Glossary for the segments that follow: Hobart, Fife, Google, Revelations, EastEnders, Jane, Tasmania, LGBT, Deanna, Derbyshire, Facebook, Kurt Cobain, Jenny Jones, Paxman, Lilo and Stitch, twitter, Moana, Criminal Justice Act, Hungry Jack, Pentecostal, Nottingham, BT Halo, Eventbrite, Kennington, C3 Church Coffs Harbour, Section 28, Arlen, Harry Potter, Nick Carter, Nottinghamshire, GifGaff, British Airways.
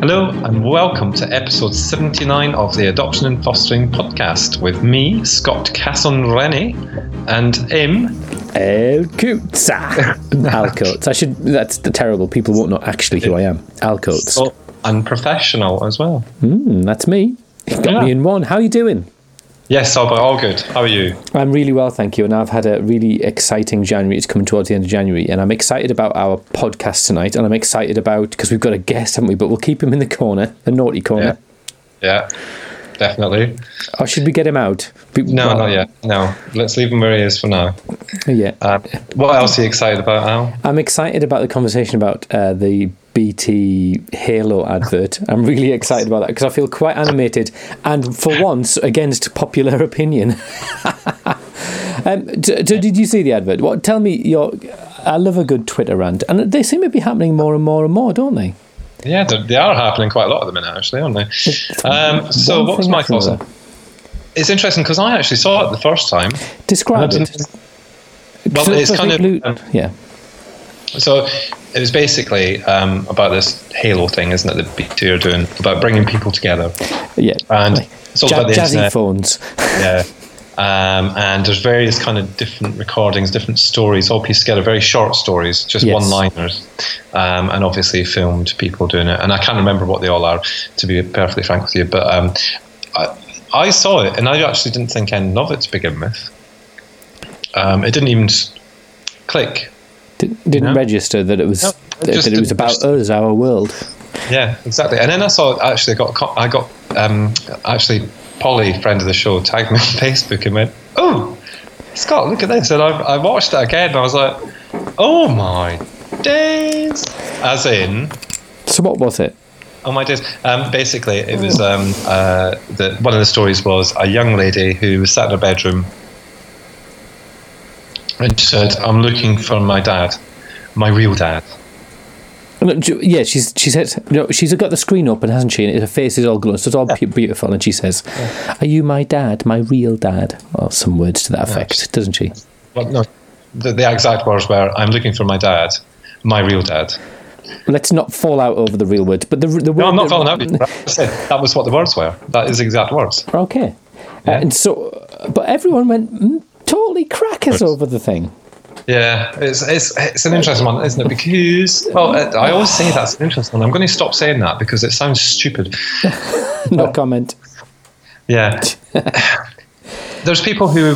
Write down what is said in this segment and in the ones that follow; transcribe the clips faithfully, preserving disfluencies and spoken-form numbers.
Hello and welcome to episode seventy-nine of the Adoption and Fostering Podcast with me, Scott Casson Rennie, and M. Al Coates. Al Coates. I should. That's terrible. People won't know actually who I am. Al Coates. So unprofessional as well. Mm, that's me. Got yeah. me in one. How are you doing? Yes, Albert, all good. How are you? I'm really well, thank you. And I've had a really exciting January. It's coming towards the end of January. And I'm excited about our podcast tonight. And I'm excited about, because we've got a guest, haven't we? But we'll keep him in the corner, the naughty corner. Yeah, yeah, definitely. Or should we get him out? Be- no, well, not yet. No, let's leave him where he is for now. Yeah. Um, what else are you excited about, Al? I'm excited about the conversation about uh, the B T Halo advert. I'm really excited about that because I feel quite animated and for once against popular opinion. um, d- d- did you see the advert? What? Tell me your. I love a good Twitter rant, and they seem to be happening more and more and more, don't they? Yeah, they are happening quite a lot at the minute, actually, aren't they? Um, so, what was my thought? It's interesting because I actually saw it the first time. Describe it. Well, it's kind of um, yeah. So it was basically um, about this Halo thing, isn't it, that B T are doing, about bringing people together. Yeah. And it's all J- about the jazzy internet. Phones. Yeah. Um, and there's various kind of different recordings, different stories, all pieced together, very short stories, just yes. one-liners, um, and obviously filmed people doing it. And I can't remember what they all are, to be perfectly frank with you. But um, I, I saw it, and I actually didn't think any of it to begin with. Um, it didn't even click. Didn't no. register that it was no, just, that it was about just, us, our world. Yeah, exactly. And then I saw actually got I got um, actually Polly, friend of the show, tagged me on Facebook and went, "Oh, Scott, look at this!" And I, I watched it again and I was like, "Oh my days!" As in, so what was it? Oh my days! Um, basically, it oh. was um, uh, the one of the stories was a young lady who was sat in her bedroom. And she said, "I'm looking for my dad, my real dad." Yeah, she's she said no, she's got the screen open, hasn't she? And her face is all glowing, so it's all yeah. beautiful. And she says, yeah. "Are you my dad, my real dad?" Or some words to that effect, yeah, she, doesn't she? Well, no, the, the exact words were, "I'm looking for my dad, my real dad." Let's not fall out over the real words, but the the word, no, I'm not falling out. That was what the words were. That is exact words. Okay, yeah. uh, and so, but everyone went. Mm, Totally crackers over the thing. Yeah, it's it's it's an interesting one, isn't it? Because well, I always say that's an interesting one. I'm going to stop saying that because it sounds stupid. No but, comment. Yeah, there's people who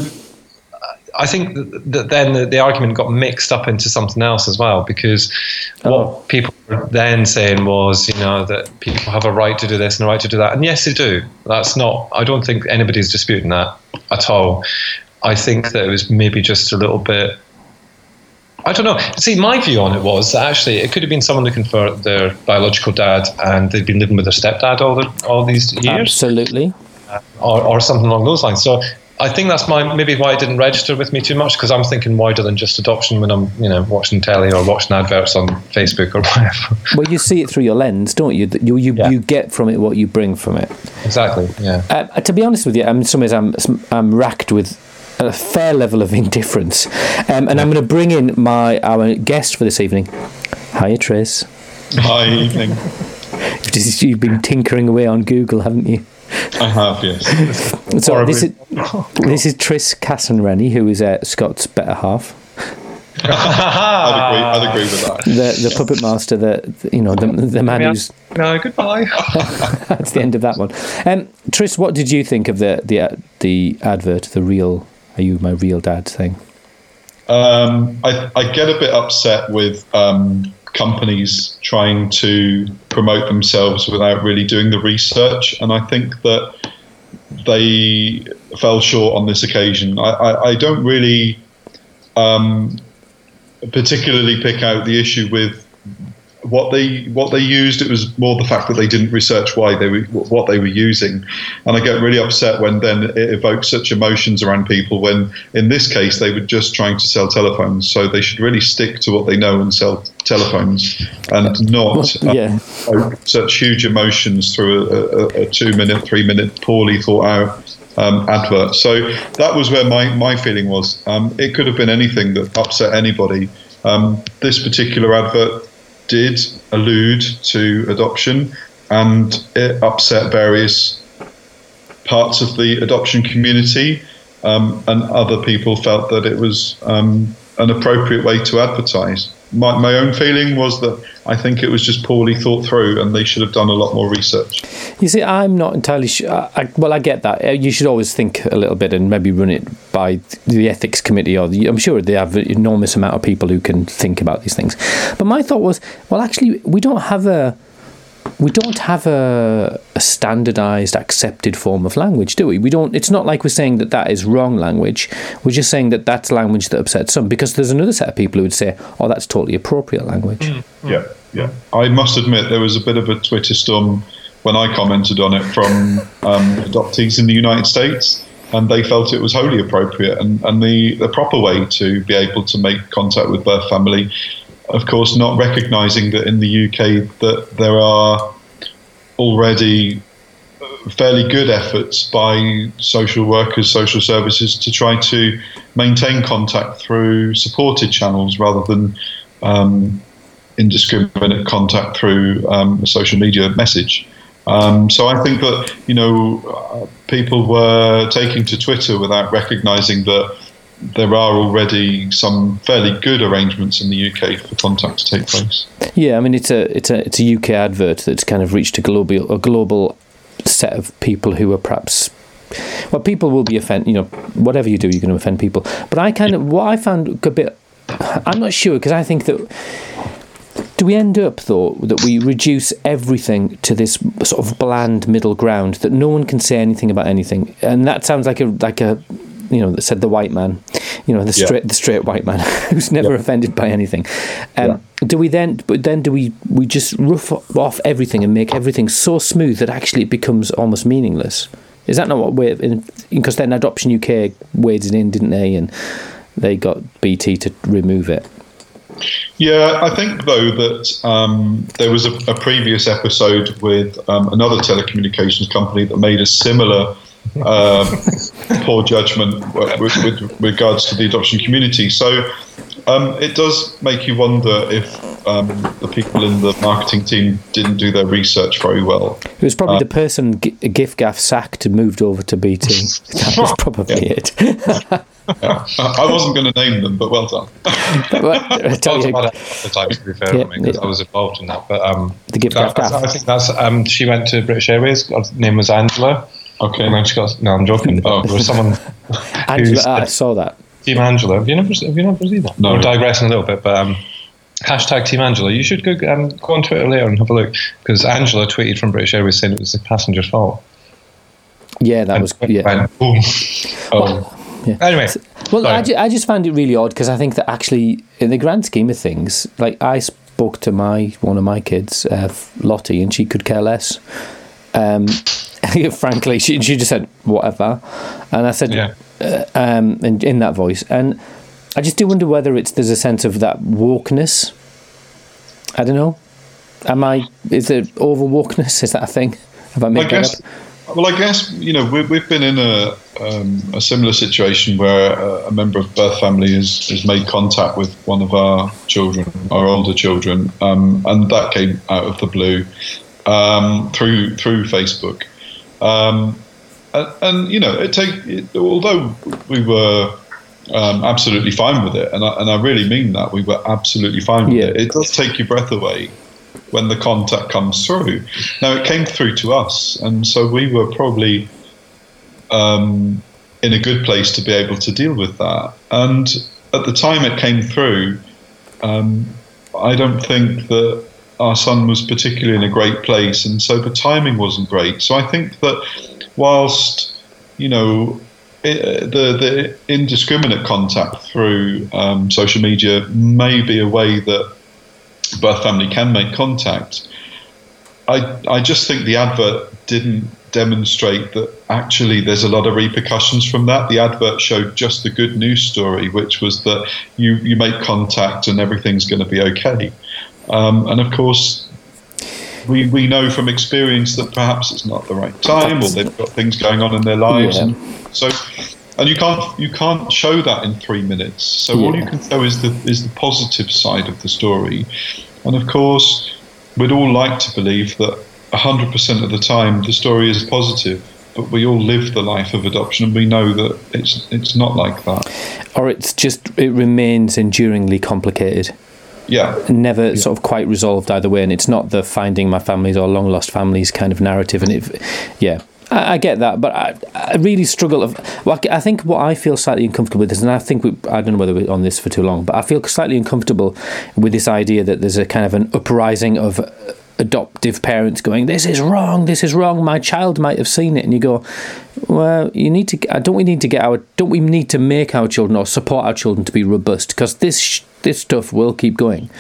I think that then the, the argument got mixed up into something else as well because what oh. people were then saying was, you know, that people have a right to do this and a right to do that, and yes, they do. That's not. I don't think anybody's disputing that at all. I think that it was maybe just a little bit, I don't know. See, my view on it was that actually it could have been someone looking for their biological dad and they've been living with their stepdad all the, all these years. Absolutely. Uh, or, or something along those lines. So I think that's my maybe why it didn't register with me too much because I'm thinking wider than just adoption when I'm, you know, watching telly or watching adverts on Facebook or whatever. Well, you see it through your lens, don't you? You you, yeah. you get from it what you bring from it. Exactly, yeah. Uh, to be honest with you, I'm, in some ways I'm, I'm racked with a fair level of indifference, um, and I'm going to bring in my our guest for this evening. Hiya, Tris. Hi, evening. You've been tinkering away on Google, haven't you? I have, yes. So this is this is Tris Casson Rennie, who is uh, Scott's better half. I'd, agree, I'd agree with that. The, the puppet master, the, the you know the, the man yeah. who's no goodbye. That's the end of that one. Um, Tris, what did you think of the the the advert, the real? Are you my real dad thing? Um, I, I get a bit upset with um, companies trying to promote themselves without really doing the research. And I think that they fell short on this occasion. I, I, I don't really um, particularly pick out the issue with what they what they used. It was more the fact that they didn't research why they were what they were using, and I get really upset when then it evokes such emotions around people when in this case they were just trying to sell telephones, so they should really stick to what they know and sell telephones and not well, yeah. um, such huge emotions through a, a, a two minute three minute poorly thought out um, advert. So that was where my my feeling was. Um, it could have been anything that upset anybody. Um, this particular advert did allude to adoption, and it upset various parts of the adoption community, um, and other people felt that it was um, an appropriate way to advertise. My, my own feeling was that I think it was just poorly thought through, and they should have done a lot more research. You see, I'm not entirely sure. I, well, I get that. You should always think a little bit and maybe run it by the ethics committee, or the, I'm sure they have an enormous amount of people who can think about these things. But my thought was, well, actually, we don't have a we don't have a, a standardised, accepted form of language, do we? We don't. It's not like we're saying that that is wrong language. We're just saying that that's language that upsets some, because there's another set of people who would say, oh, that's totally appropriate language. Yeah, yeah. I must admit there was a bit of a Twitter storm when I commented on it from um, adoptees in the United States, and they felt it was wholly appropriate and, and the, the proper way to be able to make contact with birth family. Of course, not recognising that in the U K that there are already fairly good efforts by social workers, social services, to try to maintain contact through supported channels rather than um, indiscriminate contact through um, a social media message. Um, so I think that, you know, people were taking to Twitter without recognising that there are already some fairly good arrangements in the U K for contact to take place. Yeah, I mean, it's a it's a it's a U K advert that's kind of reached a global a global set of people who are perhaps, well, people will be offended. You know, whatever you do, you're going to offend people. But I kind of what I found a bit, I'm not sure, because I think that. Do we end up, though, that we reduce everything to this sort of bland middle ground that no one can say anything about anything? And that sounds like a like a. You know, that said the white man, you know, the straight, yeah. the straight white man who's never yeah. offended by anything. Um, yeah. Do we then, but then do we, we just rough off everything and make everything so smooth that actually it becomes almost meaningless? Is that not what we're in? Because then Adoption U K waded in, didn't they? And they got B T to remove it. Yeah, I think, though, that um, there was a, a previous episode with um, another telecommunications company that made a similar um, poor judgment with, with regards to the adoption community. So um, it does make you wonder if um, the people in the marketing team didn't do their research very well. It was probably uh, the person G- GifGaff sacked and moved over to B T. That was probably yeah. it. yeah. I wasn't going to name them, but well done. I tell you, I was involved in that. But um, the GifGaff. That, I think that's. Um, she went to British Airways. Her name was Angela. Okay, and then she got. No, I'm joking. Oh, there was someone. Angela, said, I saw that. Team Angela. Have you never, have you never seen that? No. We're digressing a little bit, but um, hashtag Team Angela. You should go, um, go on Twitter later and have a look, because Angela tweeted from British Airways saying it was the passenger's fault. Yeah, that and was. Yeah. Went, boom. Oh. Well, yeah. Anyway. So, well, I, ju- I just found it really odd, because I think that actually, in the grand scheme of things, like I spoke to my one of my kids, uh, Lottie, and she could care less. Um, frankly, she she just said whatever, and I said, yeah. uh, um, in, in that voice, and I just do wonder whether it's there's a sense of that wokeness. I don't know. Am I? Is there over wokeness? Is that a thing? Have I made I guess, that up? Well, I guess you know we, we've been in a um, a similar situation where a, a member of birth family has has made contact with one of our children, our older children, um, and that came out of the blue. Um, through through Facebook, um, and, and you know, it take it, although we were um, absolutely fine with it, and I, and I really mean that we were absolutely fine with yeah. it. It does take your breath away when the contact comes through. Now, it came through to us, and so we were probably um, in a good place to be able to deal with that. And at the time it came through, um, I don't think that our son was particularly in a great place, and so the timing wasn't great. So I think that whilst, you know, it, the the indiscriminate contact through um, social media may be a way that birth family can make contact, I I just think the advert didn't demonstrate that actually there's a lot of repercussions from that. The advert showed just the good news story, which was that you, you make contact and everything's going to be okay. Um, and of course, we we know from experience that perhaps it's not the right time, or they've got things going on in their lives. Yeah. And so And you can't you can't show that in three minutes. So yeah. all you can show is the is the positive side of the story. And of course, we'd all like to believe that one hundred percent of the time the story is positive. But we all live the life of adoption, and we know that it's it's not like that. Or it's just, it remains enduringly complicated. Yeah. Never yeah. sort of quite resolved either way, and it's not the finding my families or long-lost families kind of narrative. And it, yeah, I, I get that, but I, I really struggle. Of, well, I think what I feel slightly uncomfortable with is, and I think, we, I don't know whether we're on this for too long, but I feel slightly uncomfortable with this idea that there's a kind of an uprising of adoptive parents going, this is wrong, this is wrong, my child might have seen it. And you go, well, you need to, don't we need to get our, don't we need to make our children or support our children to be robust? Because this sh- this stuff will keep going.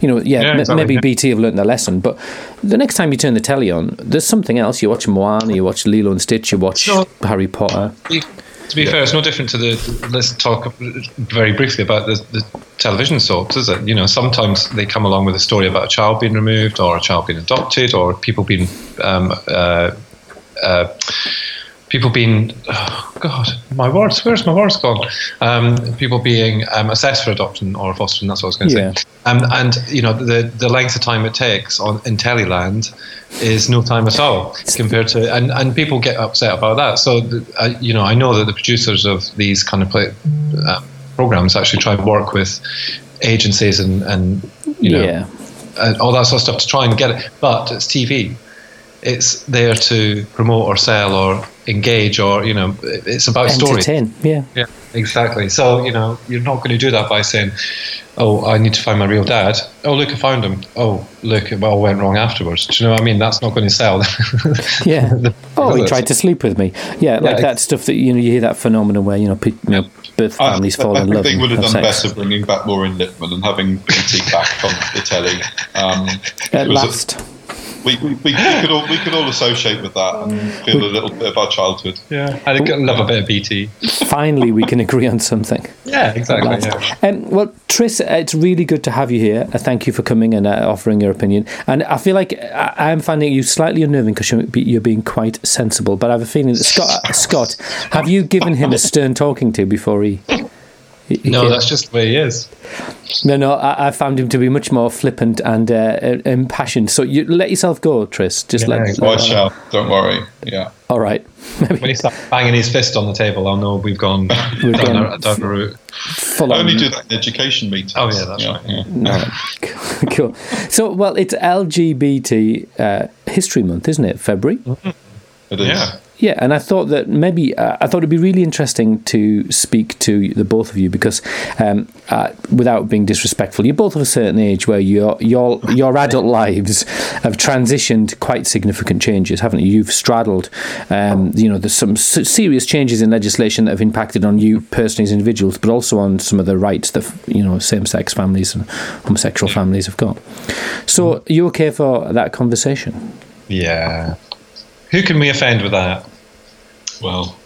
You know, yeah, yeah exactly. m- maybe B T have learned their lesson, but the next time you turn the telly on, there's something else. You watch Moana, you watch Lilo and Stitch, you watch sure. Harry Potter. To be yeah. fair, it's no different to the, let's talk very briefly about the, the television soaps, is it? You know, sometimes they come along with a story about a child being removed or a child being adopted or people being, um, uh, uh, people being, oh God, my words, where's my words gone? Um, people being um, assessed for adoption or fostering, that's what I was going to yeah. say. Um, and, you know, the the length of time it takes on in Tellyland is no time at all compared to, and, and people get upset about that. So, uh, you know, I know that the producers of these kind of play, uh, programs actually try and work with agencies and, and you know, yeah. and all that sort of stuff to try and get it. But it's T V. It's there to promote or sell or engage or, you know, it's about story. Entertain, yeah. Yeah, exactly. So, you know, you're not going to do that by saying, oh, I need to find my real dad. Oh, look, I found him. Oh, look, it all went wrong afterwards. Do you know what I mean? That's not going to sell. yeah. the, oh, he tried to sleep with me. Yeah, like yeah, that stuff that, you know, you hear that phenomenon where, you know, people, yeah. birth families I, fall I, in I love. I think would have done sex. better bringing back Maureen Lipman and having B T back on the telly. Um, At last. A, We, we, we could all we could all associate with that and feel a little bit of our childhood. Yeah, I love a bit of B T. Finally, we can agree on something. Yeah, exactly. Yeah. Um, well, Tris, it's really good to have you here. Uh, thank you for coming and uh, offering your opinion. And I feel like I, I'm finding you slightly unnerving because you're, you're being quite sensible. But I have a feeling that Scott, Scott, have you given him a stern talking to before he? No, that's just the way he is. No, no, I, I found him to be much more flippant and uh, impassioned. So you let yourself go, Tris. Just yeah, let. Watch out! Don't worry. Yeah. All right. Maybe. When he starts banging his fist on the table, I'll know we've gone down, down, a, down a route. I only do that in education meetings. Oh yeah, that's yeah, right. Yeah. No. Cool. So, well, it's L G B T uh, History Month, isn't it? February. Mm-hmm. It is. Yeah. Yeah, and I thought that maybe, uh, I thought it'd be really interesting to speak to the both of you because, um, uh, without being disrespectful, you're both of a certain age where your your your adult lives have transitioned quite significant changes, haven't you? You've straddled, um, you know, there's some serious changes in legislation that have impacted on you personally as individuals, but also on some of the rights that, you know, same-sex families and homosexual families have got. So, are you okay for that conversation? Yeah. Who can we offend with that? Well,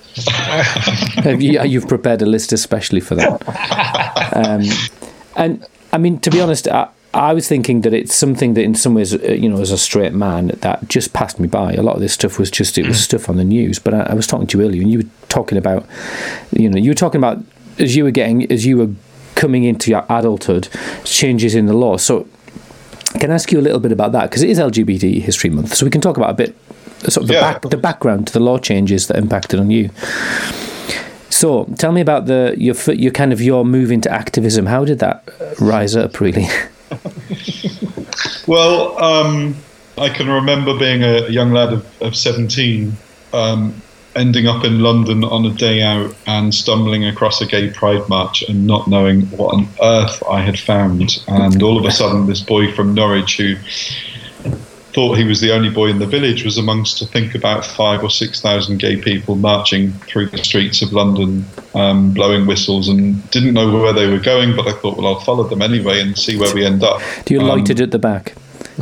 Have you, you've prepared a list especially for that. Um, and I mean, to be honest, I, I was thinking that it's something that in some ways, you know, as a straight man, that just passed me by. A lot of this stuff was just, it was stuff on the news. But I, I was talking to you earlier and you were talking about, you know, you were talking about, as you were getting, as you were coming into your adulthood, changes in the law. So can I ask you a little bit about that? Because it is L G B T History Month. So we can talk about a bit, sort of the, yeah. back, the background to the law changes that impacted on you. So, tell me about the your your kind of your move into activism. How did that rise up, really? Well, um, I can remember being a young lad of, of seventeen, um, ending up in London on a day out and stumbling across a gay pride march and not knowing what on earth I had found. And all of a sudden, this boy from Norwich who thought he was the only boy in the village was amongst, I think, about five or six thousand gay people marching through the streets of London, um, blowing whistles, and didn't know where they were going. But I thought, well, I'll follow them anyway and see where we end up. Do you um, loitered at the back?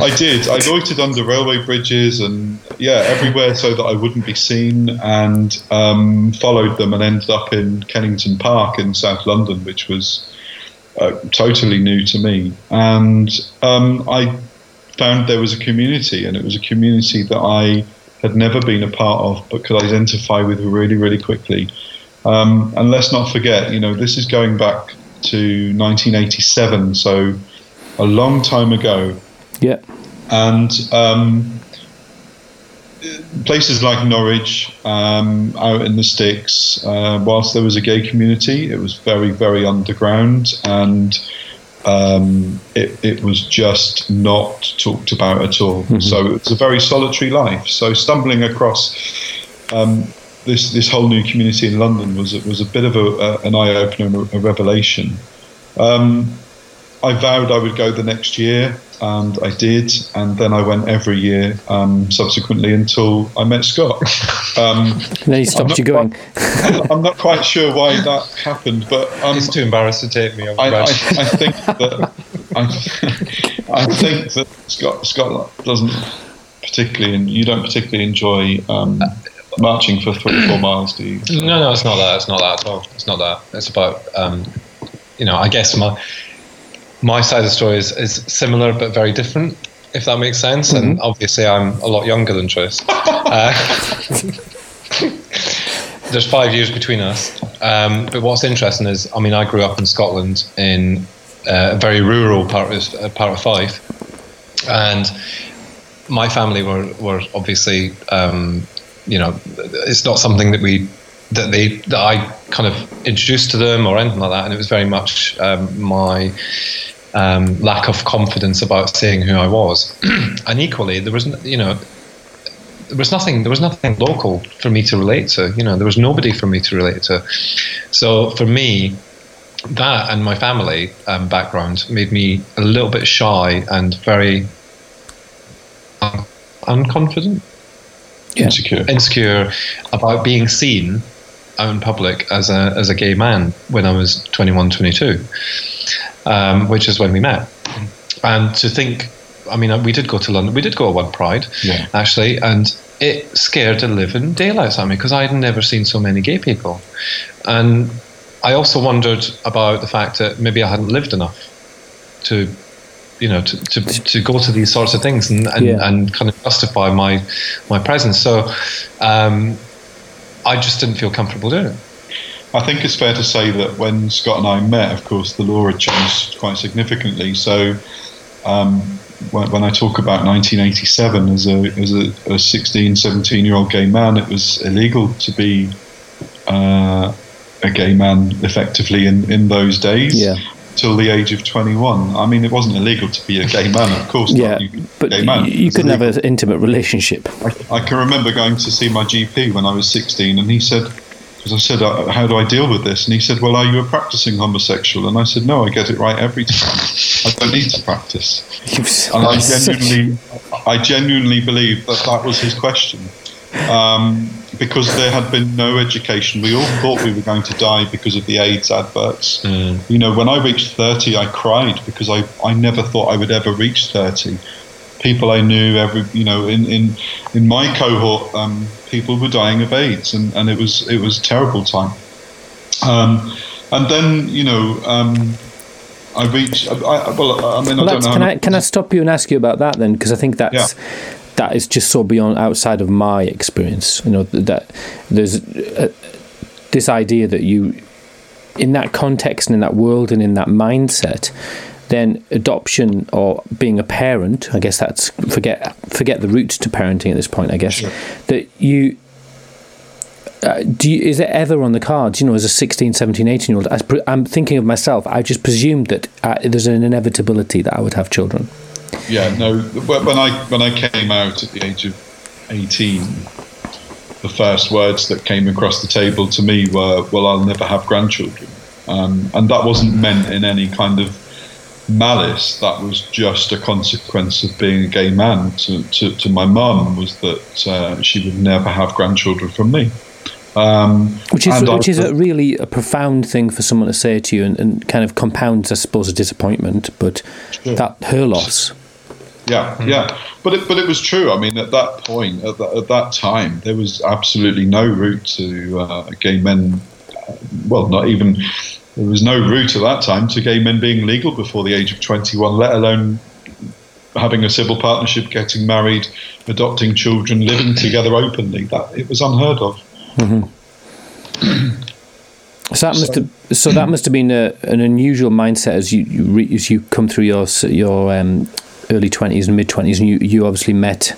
I did. I loitered under railway bridges and yeah, everywhere so that I wouldn't be seen, and um, followed them and ended up in Kennington Park in South London, which was uh, totally new to me. And um, I. found there was a community, and it was a community that I had never been a part of but could identify with really, really quickly. Um, and let's not forget, you know, this is going back to nineteen eighty-seven, so a long time ago. Yeah. And um, places like Norwich, um, out in the sticks, uh, whilst there was a gay community, it was very, very underground, and um, it, it was just not talked about at all. Mm-hmm. So it's a very solitary life. So stumbling across um, this this whole new community in London was was a bit of a, a, an eye opener, a revelation. Um, I vowed I would go the next year, and I did, and then I went every year um, subsequently until I met Scott. Um, then he stopped you going. Quite, I'm not quite sure why that happened, but um, he's too embarrassed to take me. I, I, I think that I, I think that Scott Scott doesn't particularly, and you don't particularly enjoy um, marching for three or four miles, do you? No, no, it's not that. It's not that at all. It's not that. It's about um, you know, I guess my. My side of the story is, is similar but very different, if that makes sense. Mm-hmm. And obviously, I'm a lot younger than Tris. Uh, there's five years between us. Um, but what's interesting is, I mean, I grew up in Scotland in a very rural part of uh, part of Fife, and my family were were obviously, um, you know, it's not something that we. that they that I kind of introduced to them or anything like that, and it was very much um, my um, lack of confidence about saying who I was. And equally, there was you know there was nothing there was nothing local for me to relate to. You know, there was nobody for me to relate to. So for me, that and my family um, background made me a little bit shy and very un- unconfident, yeah. insecure insecure about being seen out in public as a as a gay man when I was twenty-one, twenty-two, um, which is when we met. And to think, I mean, we did go to London, we did go to One Pride, yeah. actually, and it scared the living daylights out of me because I'd never seen so many gay people. And I also wondered about the fact that maybe I hadn't lived enough to, you know, to to, to go to these sorts of things and, and, yeah. and kind of justify my, my presence. So, um, I just didn't feel comfortable doing it. I think it's fair to say that when Scott and I met, of course, the law had changed quite significantly. So um, when, when I talk about nineteen eighty-seven, as a as a, a sixteen, seventeen-year-old gay man, it was illegal to be uh, a gay man effectively in, in those days. Yeah. Till the age of twenty-one. I mean, it wasn't illegal to be a gay man, of course. Yeah, not. You, but gay man, you couldn't illegal. have an intimate relationship. I, I can remember going to see my G P when I was sixteen, and he said, because I said, how do I deal with this? And he said, well, are you a practicing homosexual? And I said, no, I get it right every time. I don't need to practice. And I genuinely, I genuinely believe that that was his question. Um, because there had been no education. We all thought we were going to die because of the AIDS adverts. Mm. You know, when I reached thirty, I cried because I, I never thought I would ever reach thirty. People I knew, every you know, in, in, in my cohort, um, people were dying of AIDS, and, and it was it was a terrible time. Um, and then, you know, um, I reached... I, I, well, I mean, well, I don't know... Can I, can I stop you and ask you about that then? Because I think that's... Yeah. That is just so beyond outside of my experience, you know, that there's a, this idea that you, in that context and in that world and in that mindset, then adoption or being a parent, I guess that's forget forget the roots to parenting at this point, I guess, sure. that you Uh, do you, is it ever on the cards, you know, as a sixteen, seventeen, eighteen-year-old? I pre- I'm thinking of myself. I just presumed that uh, there's an inevitability that I would have children. Yeah, no. When I when I came out at the age of eighteen, the first words that came across the table to me were, "Well, I'll never have grandchildren," um, and that wasn't meant in any kind of malice. That was just a consequence of being a gay man. To to, to my mum was that uh, she would never have grandchildren from me. Um, which is which is a really a profound thing for someone to say to you, and, and kind of compounds, I suppose, a disappointment. But sure. that her loss. Yeah, mm. yeah, but it, but it was true. I mean, at that point, at, the, at that time, there was absolutely no route to uh, gay men. Well, not even there was no route at that time to gay men being legal before the age of twenty-one, let alone having a civil partnership, getting married, adopting children, living together openly. That it was unheard of. Mm-hmm. So that must so, have, so that must have been a, an unusual mindset as you, you re, as you come through your your um, early twenties and mid twenties, and you, you obviously met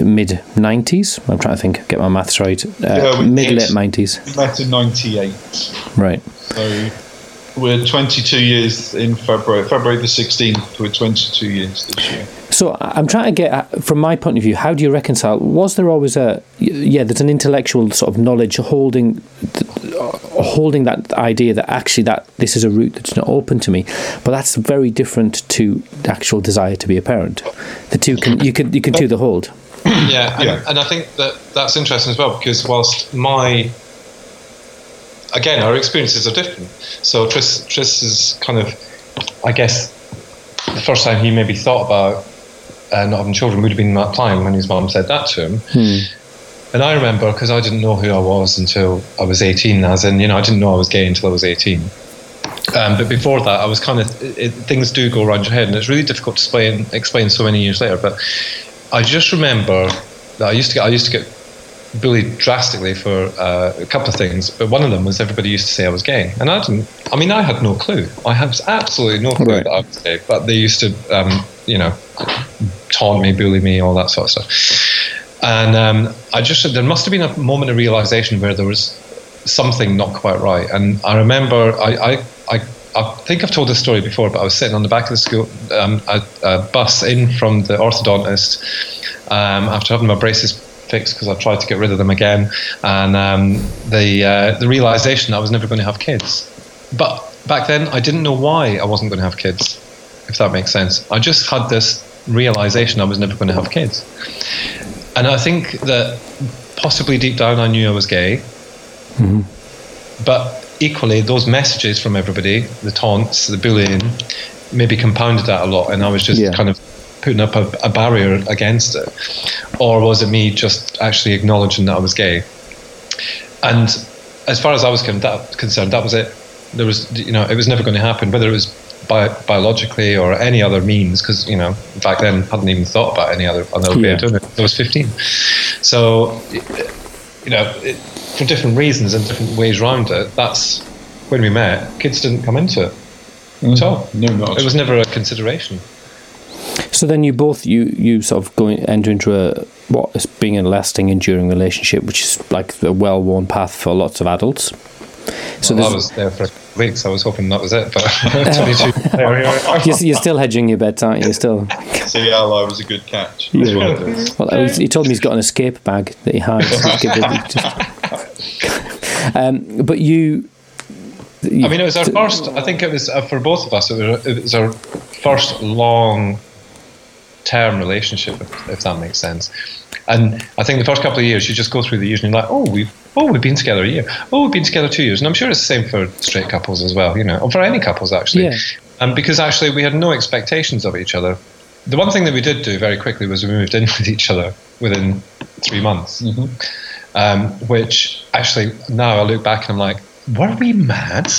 mid nineties. I'm trying to think, get my maths right. Uh, yeah, mid late nineties. We met in ninety-eight. Right. So we're twenty-two years in February. February the sixteenth. We're twenty-two years this year. So I'm trying to get, from my point of view, how do you reconcile? Was there always a, yeah, there's an intellectual sort of knowledge holding, holding that idea that actually that this is a route that's not open to me, but that's very different to the actual desire to be a parent. The two can, you can, you can do the hold. Yeah, and, yeah. and I think that that's interesting as well, because whilst my, again, our experiences are different. So Tris, Tris is kind of, I guess, the first time he maybe thought about uh, not having children would have been that time when his mum said that to him. Hmm. And I remember, because I didn't know who I was until I was eighteen, as in, you know, I didn't know I was gay until I was eighteen. Um, but before that, I was kind of, it, it, things do go around your head, and it's really difficult to explain, explain so many years later. But I just remember that I used to get, I used to get bullied drastically for uh, a couple of things, but one of them was everybody used to say I was gay, and I didn't, I mean I had no clue, I had absolutely no clue right. that I was gay, but they used to um, you know, taunt me, bully me, all that sort of stuff. And um, I just, there must have been a moment of realisation where there was something not quite right. And I remember, I, I, I, I think I've told this story before, but I was sitting on the back of the school, um, a, a bus in from the orthodontist um, after having my braces fixed because I tried to get rid of them again, and um, the uh, the realisation that I was never going to have kids. But back then I didn't know why I wasn't going to have kids, if that makes sense. I just had this realisation I was never going to have kids, and I think that possibly deep down I knew I was gay, mm-hmm. but equally those messages from everybody, the taunts, the bullying, maybe compounded that a lot, and I was just yeah. kind of putting up a, a barrier against it. Or was it me just actually acknowledging that I was gay? And as far as I was con- that, concerned, that was it. There was, you know, it was never going to happen, whether it was bi- biologically or any other means, because, you know, back then hadn't even thought about any other, other way of doing it. I was fifteen. So, you know, it, for different reasons and different ways around it, that's when we met. Kids didn't come into it mm-hmm. at all. No, not at all. It was never a consideration. So then you both, you, you sort of go in, enter into a, what is being a lasting, enduring relationship, which is like the well-worn path for lots of adults. So well, I was there for weeks. I was hoping that was it, but twenty-two. You're, you're still hedging your bets, aren't you? Still. See, Ally was a good catch. Yeah. Well, he told me he's got an escape bag that he hides. um, but you... I mean, it was our first, I think it was, uh, for both of us, it was, it was our first long-term relationship, if, if that makes sense. And I think the first couple of years, you just go through the years and you're like, oh, we've, oh, we've been together a year. Oh, we've been together two years. And I'm sure it's the same for straight couples as well, you know, or for any couples, actually. Yeah. And because actually we had no expectations of each other. The one thing that we did do very quickly was we moved in with each other within three months, mm-hmm. um, which actually now I look back and I'm like, were we mad?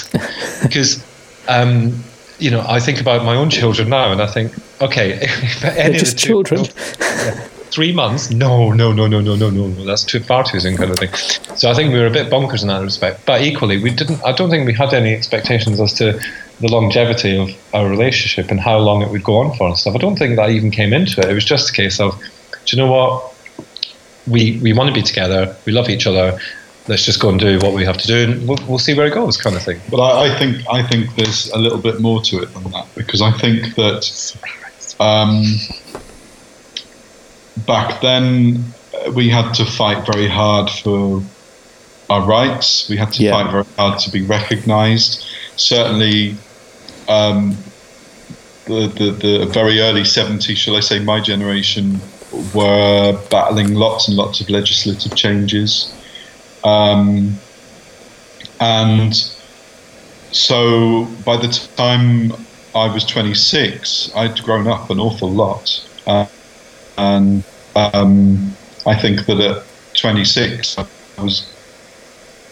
Because, um, you know, I think about my own children now and I think, okay, if any just of the two, children. Yeah, three months? No, no, no, no, no, no, no. That's too far too soon, kind of thing. So I think we were a bit bonkers in that respect. But equally, we didn't, I don't think we had any expectations as to the longevity of our relationship and how long it would go on for and stuff. I don't think that even came into it. It was just a case of, do you know what? We, we want to be together. We love each other. Let's just go and do what we have to do, and we'll, we'll see where it goes, kind of thing. Well, I, I think I think there's a little bit more to it than that, because I think that um, back then we had to fight very hard for our rights. We had to yeah. fight very hard to be recognised. Certainly, um, the, the the very early seventies, shall I say, my generation were battling lots and lots of legislative changes. Um, and so by the time I was twenty-six, I'd grown up an awful lot. Uh, and um, I think that at twenty-six, I was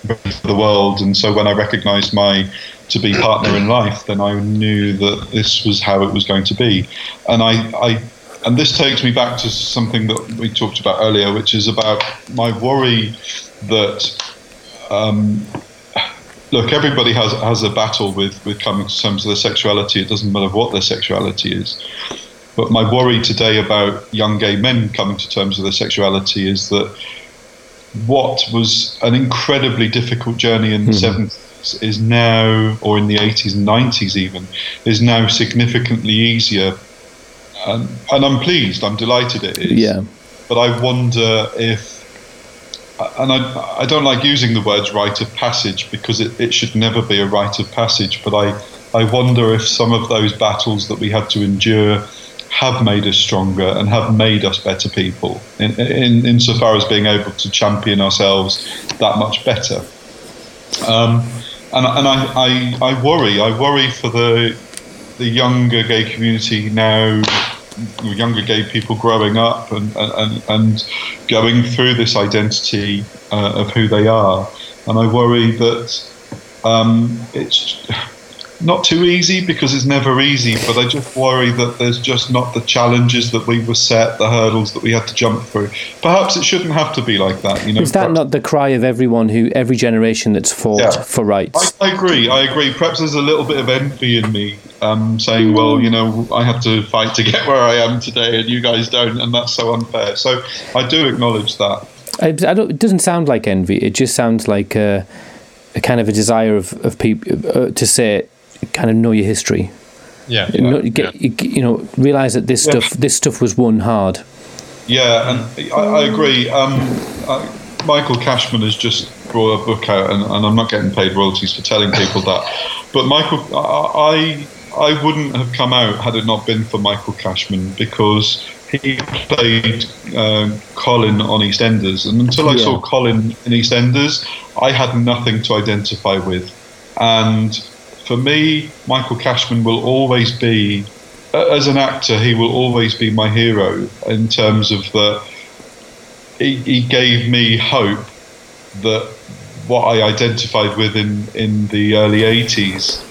ready for the world. And so when I recognised my to-be partner in life, then I knew that this was how it was going to be. And I, I and this takes me back to something that we talked about earlier, which is about my worry that um, look, everybody has, has a battle with, with coming to terms with their sexuality. It doesn't matter what their sexuality is. But my worry today about young gay men coming to terms with their sexuality is that what was an incredibly difficult journey in the mm-hmm. seventies is now, or in the eighties and nineties even, is now significantly easier. And, and I'm pleased, I'm delighted it is. Yeah. But I wonder if, and I, I don't like using the words rite of passage because it, it should never be a rite of passage, but I, I wonder if some of those battles that we had to endure have made us stronger and have made us better people in, in insofar as being able to champion ourselves that much better. Um, and and I, I, I worry, I worry for the the younger gay community now, younger gay people growing up and, and, and going through this identity uh, of who they are. And I worry that um, it's not too easy because it's never easy, but I just worry that there's just not the challenges that we were set, the hurdles that we had to jump through. Perhaps it shouldn't have to be like that. You know, is that perhaps not the cry of everyone who, every generation that's fought yeah. for rights? I, I agree, I agree. Perhaps there's a little bit of envy in me um, saying, well, you know, I have to fight to get where I am today and you guys don't, and that's so unfair. So I do acknowledge that. I, I don't, it doesn't sound like envy, it just sounds like a, a kind of a desire of, of people uh, to say, kind of know your history. Yeah. Know, yeah. Get, you know, realise that this yeah. stuff this stuff was won hard. Yeah, and I, I agree. Um, I, Michael Cashman has just brought a book out, and, and I'm not getting paid royalties for telling people that. But Michael, I I wouldn't have come out had it not been for Michael Cashman, because he played um, Colin on EastEnders, and until I yeah. saw Colin in EastEnders, I had nothing to identify with. And for me, Michael Cashman will always be, as an actor, he will always be my hero in terms of that he, he gave me hope that what I identified with in, in the early eighties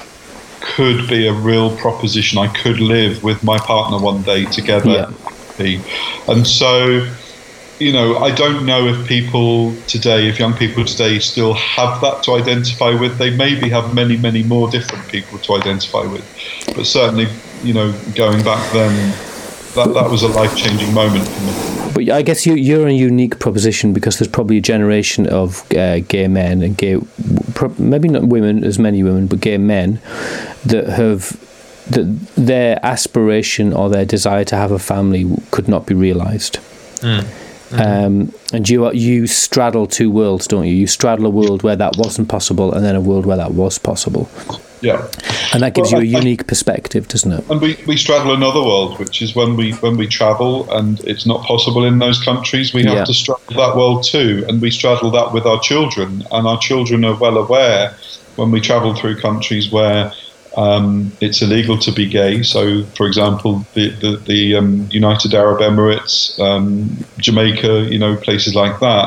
could be a real proposition. I could live with my partner one day together. Yeah. And so, you know, I don't know if people today, if young people today still have that to identify with. They maybe have many, many more different people to identify with. But certainly, you know, going back then, that, that was a life-changing moment for me. But I guess you, you're a unique proposition because there's probably a generation of uh, gay men and gay, maybe not women, as many women, but gay men that have, that their aspiration or their desire to have a family could not be realised. Mm. Um, and you are, you straddle two worlds, don't you? You straddle a world where that wasn't possible and then a world where that was possible. Yeah. And that gives well, you a I, unique perspective, doesn't it? And we, we straddle another world, which is when we when we travel and it's not possible in those countries, we have yeah. to straddle that world too. And we straddle that with our children. And our children are well aware when we travel through countries where Um, it's illegal to be gay. So, for example, the the, the um, United Arab Emirates, um, Jamaica, you know, places like that.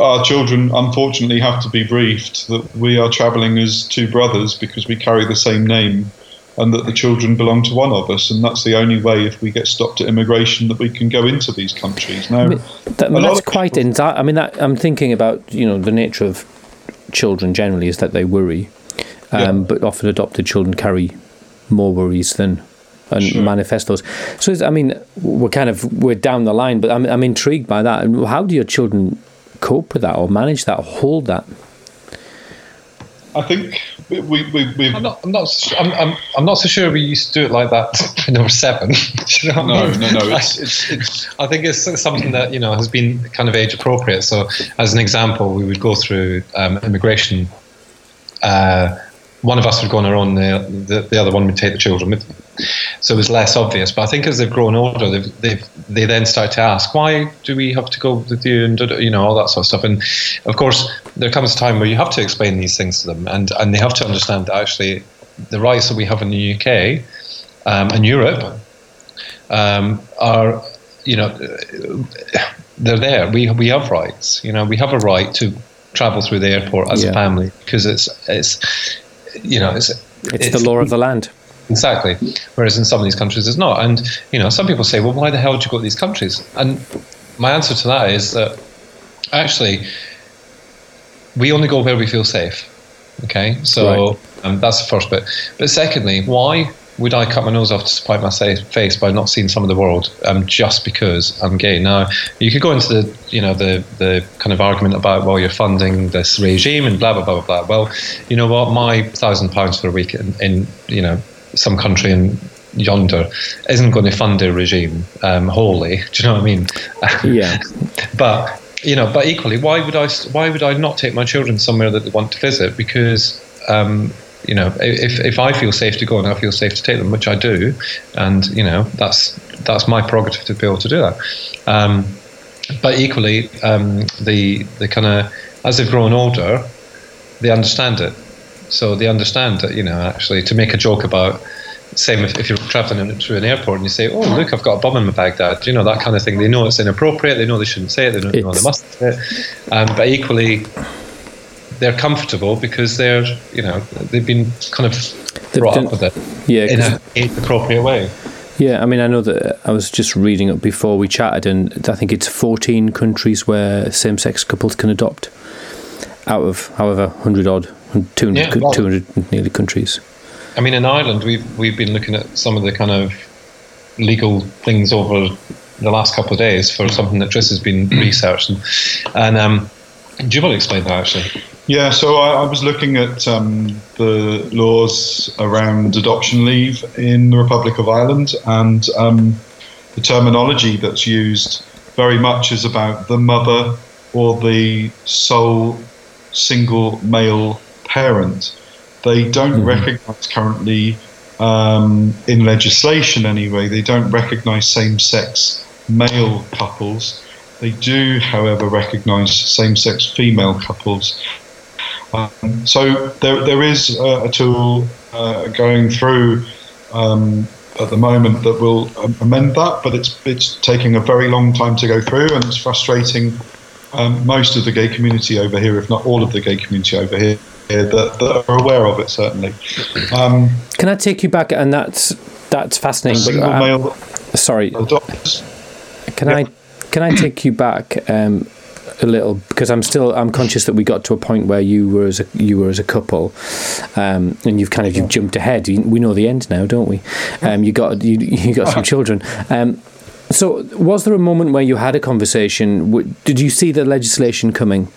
Our children, unfortunately, have to be briefed that we are travelling as two brothers because we carry the same name, and that the children belong to one of us, and that's the only way, if we get stopped at immigration, that we can go into these countries. Now, I mean, that, that's quite. People, insi- I mean, that, I'm thinking about, you know, the nature of children generally is that they worry. Um, yeah. But often adopted children carry more worries than and sure. manifest those. So it's, I mean, we're kind of we're down the line, but I'm I'm intrigued by that. And how do your children cope with that, or manage that, or hold that? I think we we we. I'm not I'm not I'm I'm, I'm not so sure we used to do it like that when I was seven. You know no, I mean? no no no. It's, it's, it's, I think it's something that, you know, has been kind of age appropriate. So as an example, we would go through um, immigration. Uh, One of us would go on our own, the, the the other one would take the children with them. So it was less obvious. But I think as they've grown older, they've, they've, they then start to ask, why do we have to go with you? And, you know, all that sort of stuff. And, of course, there comes a time where you have to explain these things to them. And, and they have to understand that, actually, the rights that we have in the U K um, and Europe um, are, you know, they're there. We, we have rights. You know, we have a right to travel through the airport as yeah. a family because it's it's... You know, it's, it's, it's the law of the land. Exactly. Whereas in some of these countries, it's not. And, you know, some people say, well, why the hell do you go to these countries? And my answer to that is that actually we only go where we feel safe. Okay, so right. um, that's the first bit. But secondly, why would I cut my nose off to spite my face by not seeing some of the world um, just because I'm gay? Now, you could go into the, you know, the, the kind of argument about, well, you're funding this regime and blah, blah, blah, blah, blah. Well, you know what? My one thousand pounds for a week in, in, you know, some country in yonder isn't going to fund their regime um, wholly. Do you know what I mean? Yeah. But... You know, but equally, why would I? Why would I not take my children somewhere that they want to visit? Because, um, you know, if if I feel safe to go and I feel safe to take them, which I do, and you know, that's that's my prerogative to be able to do that. Um, but equally, um, the the kind of as they've grown older, they understand it. So they understand that, you know, actually, to make a joke about. Same if, if you're travelling through an airport and you say, oh, look, I've got a bum in my bag, Dad, you know, that kind of thing. They know it's inappropriate, they know they shouldn't say it, they know, know they mustn't say it. Um, but equally, they're comfortable because they're, you know, they've been kind of brought up with it yeah, in an appropriate way. Yeah, I mean, I know that I was just reading up before we chatted, and I think it's fourteen countries where same-sex couples can adopt out of, however, one hundred odd, two hundred, yeah, well, two hundred nearly countries. I mean, in Ireland, we've we've been looking at some of the kind of legal things over the last couple of days for something that Tris has been researching. And um, do you want to explain that, actually? Yeah, so I, I was looking at um, the laws around adoption leave in the Republic of Ireland, and um, the terminology that's used very much is about the mother or the sole single male parent. They don't mm-hmm. recognise currently, um, in legislation anyway, they don't recognise same-sex male couples. They do, however, recognise same-sex female couples. Um, so there, there is uh, a tool uh, going through um, at the moment that will amend that, but it's, it's taking a very long time to go through, and it's frustrating um, most of the gay community over here, if not all of the gay community over here. Yeah, that, that are aware of it, certainly. Um, Can I take you back? And that's that's fascinating. But, um, male sorry. Adopters. Can yeah. I can I take you back um, a little, because I'm still I'm conscious that we got to a point where you were as a you were as a couple, um, and you've kind of you've jumped ahead. We know the end now, don't we? Um, you got you you got some children. Um, so was there a moment where you had a conversation? Did you see the legislation coming?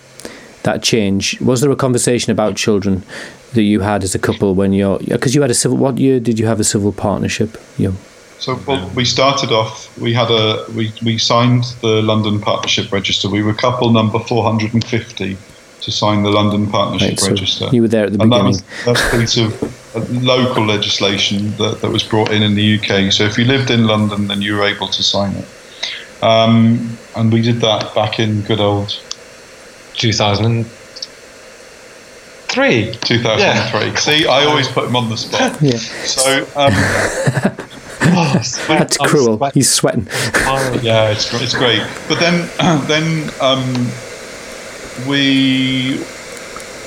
That change, was there a conversation about children that you had as a couple when you're, because you had a civil, what year did you have a civil partnership? Yeah. So well, we started off, we had a, we, we signed the London Partnership Register. We were couple number four hundred fifty to sign the London Partnership right, so Register. You were there at the and beginning. That was, that was a piece of local legislation that, that was brought in in the U K. So if you lived in London, then you were able to sign it. Um, and we did that back in good old... two thousand three two thousand three Yeah. See, I always put him on the spot. Yeah. So, um, oh, that's I'm cruel. Sweating. He's sweating. Oh, yeah, it's it's great. But then, then um, we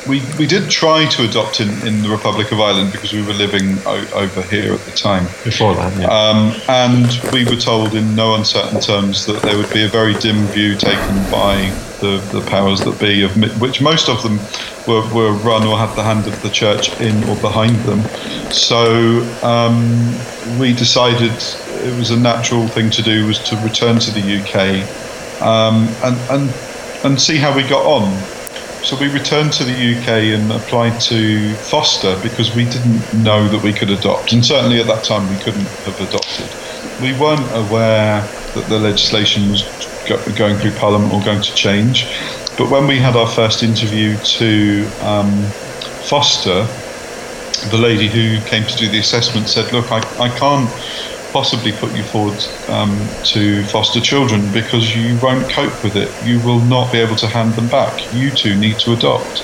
we we did try to adopt in, in the Republic of Ireland because we were living o- over here at the time. Before that, yeah. Um, and we were told in no uncertain terms that there would be a very dim view taken by. The, the powers that be, of which most of them were, were run or had the hand of the church in or behind them. So um, we decided it was a natural thing to do was to return to the U K um, and, and and see how we got on. So we returned to the U K and applied to foster because we didn't know that we could adopt, and certainly at that time we couldn't have adopted. We weren't aware that the legislation was going through Parliament or going to change. But when we had our first interview to um, Foster, the lady who came to do the assessment said, look, I, I can't possibly put you forward um, to foster children because you won't cope with it. You will not be able to hand them back. You two need to adopt.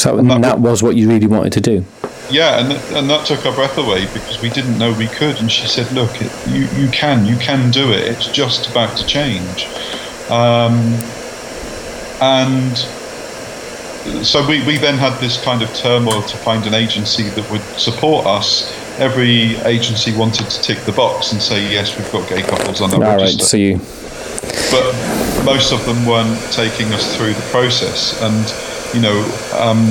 So and that, that was what you really wanted to do? Yeah, and th- and that took our breath away because we didn't know we could. And she said, look, it, you, you can, you can do it. It's just about to change. Um, and so we, we then had this kind of turmoil to find an agency that would support us. Every agency wanted to tick the box and say, yes, we've got gay couples on our All register. Right, so you... But most of them weren't taking us through the process. And you know, um,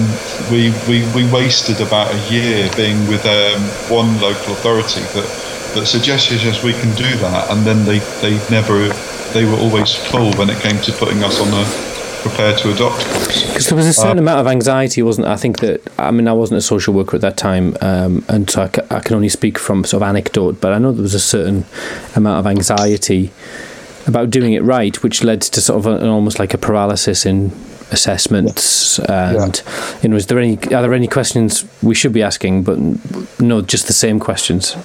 we, we we wasted about a year being with um, one local authority that, that suggested, yes, we can do that, and then they, they never, they were always full when it came to putting us on the prepare to adopt course. Because there was a certain uh, amount of anxiety, wasn't I think that, I mean, I wasn't a social worker at that time, um, and so I, c- I can only speak from sort of anecdote, but I know there was a certain amount of anxiety about doing it right, which led to sort of an, almost like a paralysis in assessments. Yeah. And yeah. you know, is there any are there any questions we should be asking, but no, just the same questions?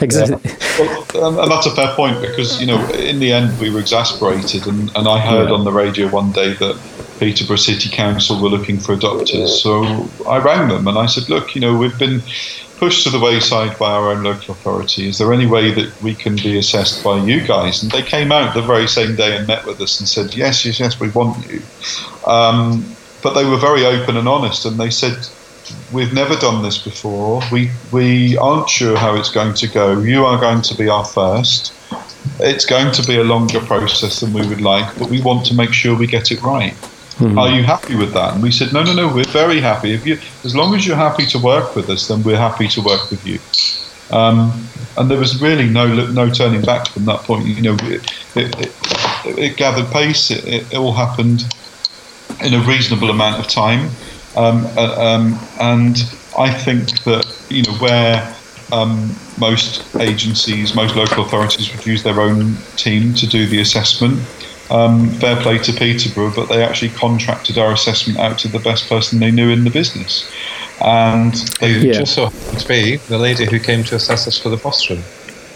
Exactly. Yeah. Well, and that's a fair point, because you know, in the end we were exasperated, and, and I heard yeah. on the radio one day that Peterborough City Council were looking for adopters, so I rang them and I said, look, you know, we've been pushed to the wayside by our own local authority. Is there any way that we can be assessed by you guys? And they came out the very same day and met with us and said, yes, yes, yes, we want you. Um, but they were very open and honest, and they said, we've never done this before. We we aren't sure how it's going to go. You are going to be our first. It's going to be a longer process than we would like, but we want to make sure we get it right. Mm-hmm. Are you happy with that? And we said, no, no, no, we're very happy. If you, as long as you're happy to work with us, then we're happy to work with you. Um, and there was really no no turning back from that point. You know, it it, it, it gathered pace. It, it, it all happened in a reasonable amount of time. Um, uh, um, and I think that, you know, where um, most agencies, most local authorities would use their own team to do the assessment, Um, fair play to Peterborough, but they actually contracted our assessment out to the best person they knew in the business. And they yeah. just so happened to be the lady who came to assess us for the fostering.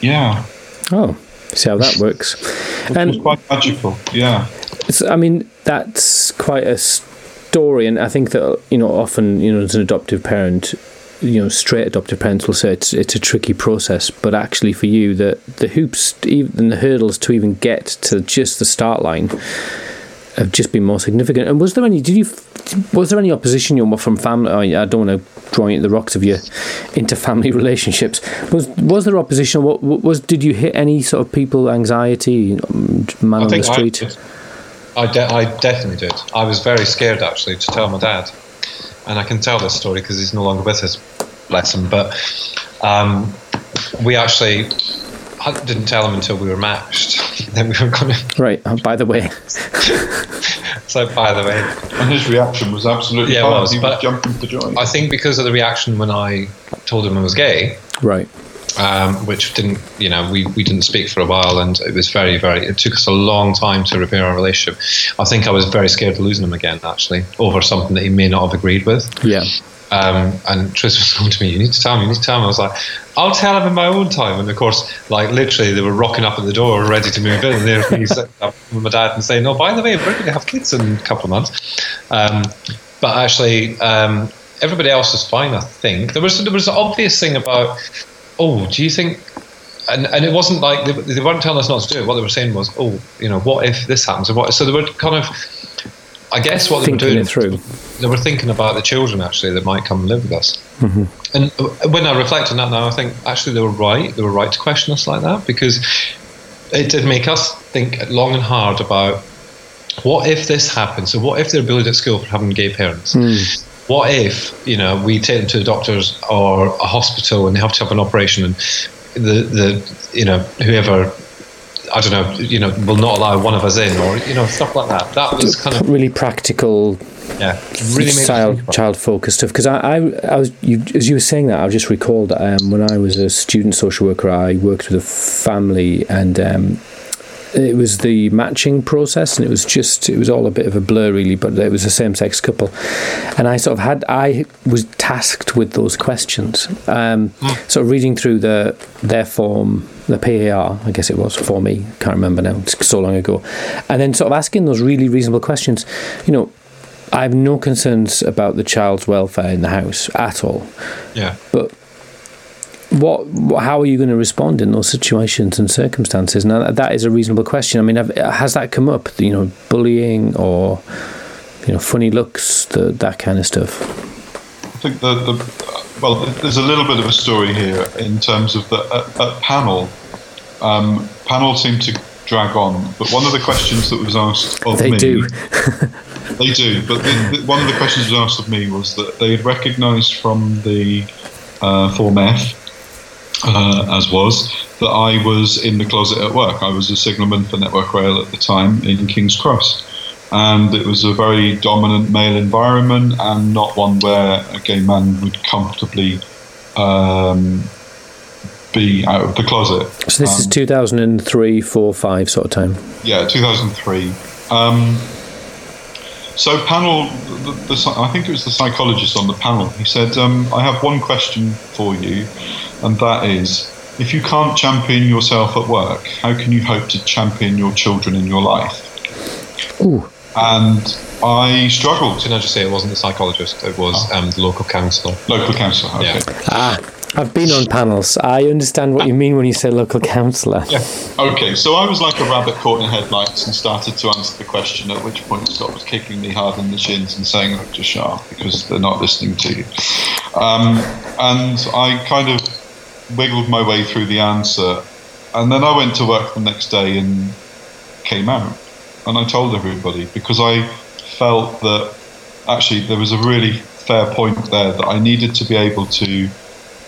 Yeah. Oh, see how that works. It and was quite magical, yeah. It's, I mean, that's quite a story, and I think that, you know, often, you know, as an adoptive parent, you know, straight adoptive parents will say it's it's a tricky process, but actually for you, the the hoops, even the hurdles to even get to just the start line have just been more significant. And was there any? Did you? Was there any opposition from family? I don't want to draw you the rocks of your into family relationships. Was was there opposition? What was? Did you hit any sort of people? Anxiety, man on the street. I I, de- I definitely did. I was very scared actually to tell my dad. And I can tell this story because he's no longer with us, bless him. But um, we actually I didn't tell him until we were matched. Then we were going to right. Oh, by the way, so by the way, and his reaction was absolutely yeah, well, he was jumping for joy. I think because of the reaction when I told him I was gay, right, um, which didn't, you know, we we didn't speak for a while, and it was very very. It took us a long time to repair our relationship. I think I was very scared of losing him again, actually, over something that he may not have agreed with. Yeah. Um, and Tris was going to me, you need to tell me, you need to tell me. I was like, I'll tell him in my own time. And of course, like literally, they were rocking up at the door, ready to move in. And there was me sitting up with my dad and saying, no, by the way, we're going to have kids in a couple of months. Um, but actually, um, everybody else was fine, I think. There was there was an obvious thing about, oh, do you think... And and it wasn't like, they, they weren't telling us not to do it. What they were saying was, oh, you know, what if this happens? And what? So they were kind of... I guess what they were doing, through. They were thinking about the children actually that might come and live with us. Mm-hmm. And when I reflect on that now, I think actually they were right. They were right to question us like that, because it did make us think long and hard about what if this happens? So what if they're bullied at school for having gay parents? Mm. What if, you know, we take them to a doctor's or a hospital and they have to have an operation, and the, the you know, whoever... I don't know, you know, will not allow one of us in, or, you know, stuff like that. That was kind of... Really practical, yeah, really child, child-focused stuff. Because I, I, I was, you, as you were saying that, I just recalled um, when I was a student social worker, I worked with a family, and um, it was the matching process, and it was just, it was all a bit of a blur, really, but it was a same-sex couple. And I sort of had, I was tasked with those questions. Um, mm. Sort of reading through the their form... the P A R, I guess it was, for me, can't remember now, it's so long ago, and then sort of asking those really reasonable questions. You know, I have no concerns about the child's welfare in the house at all. Yeah. But what, how are you going to respond in those situations and circumstances? Now, that is a reasonable question. I mean, has that come up, you know, bullying or, you know, funny looks, the, that kind of stuff? I think the... the Well, there's a little bit of a story here in terms of the at, at panel. Um, panel seemed to drag on, but one of the questions that was asked of they me do. They do, but the, the, one of the questions was asked of me was that they had recognised from the uh, Form F, uh, as was, that I was in the closet at work. I was a signalman for Network Rail at the time in King's Cross. And it was a very dominant male environment and not one where a gay man would comfortably um, be out of the closet. So this um, is two thousand three, four, five sort of time? Yeah, two thousand three. Um, so panel, the, the, I think it was the psychologist on the panel, he said, um, I have one question for you, and that is, if you can't champion yourself at work, how can you hope to champion your children in your life? Ooh. And I struggled. Can I just say it wasn't the psychologist, it was oh. um, the local councillor. Local councillor, okay. Yeah. Ah, I've been on panels. I understand what you mean when you say local councillor. Yeah. Okay, so I was like a rabbit caught in headlights and started to answer the question, at which point Scott was kicking me hard in the shins and saying, look, just shut up, because they're not listening to you. Um, and I kind of wiggled my way through the answer. And then I went to work the next day and came out. And I told everybody, because I felt that actually there was a really fair point there that I needed to be able to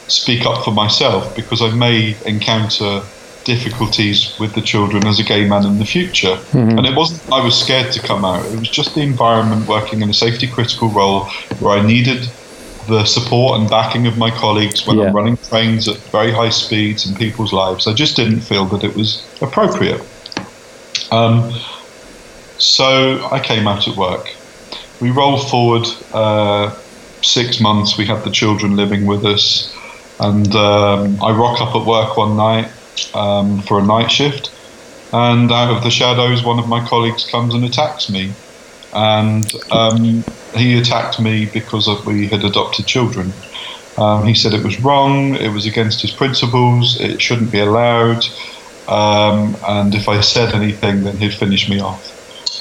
speak up for myself, because I may encounter difficulties with the children as a gay man in the future. Mm-hmm. And it wasn't I was scared to come out. It was just the environment, working in a safety critical role where I needed the support and backing of my colleagues when yeah. I'm running trains at very high speeds in people's lives. I just didn't feel that it was appropriate. Um, So I came out at work. We rolled forward uh, six months. We had the children living with us. And um, I rock up at work one night um, for a night shift. And out of the shadows, one of my colleagues comes and attacks me. And um, he attacked me because of, we had adopted children. Um, he said it was wrong. It was against his principles. It shouldn't be allowed. Um, and if I said anything, then he'd finish me off.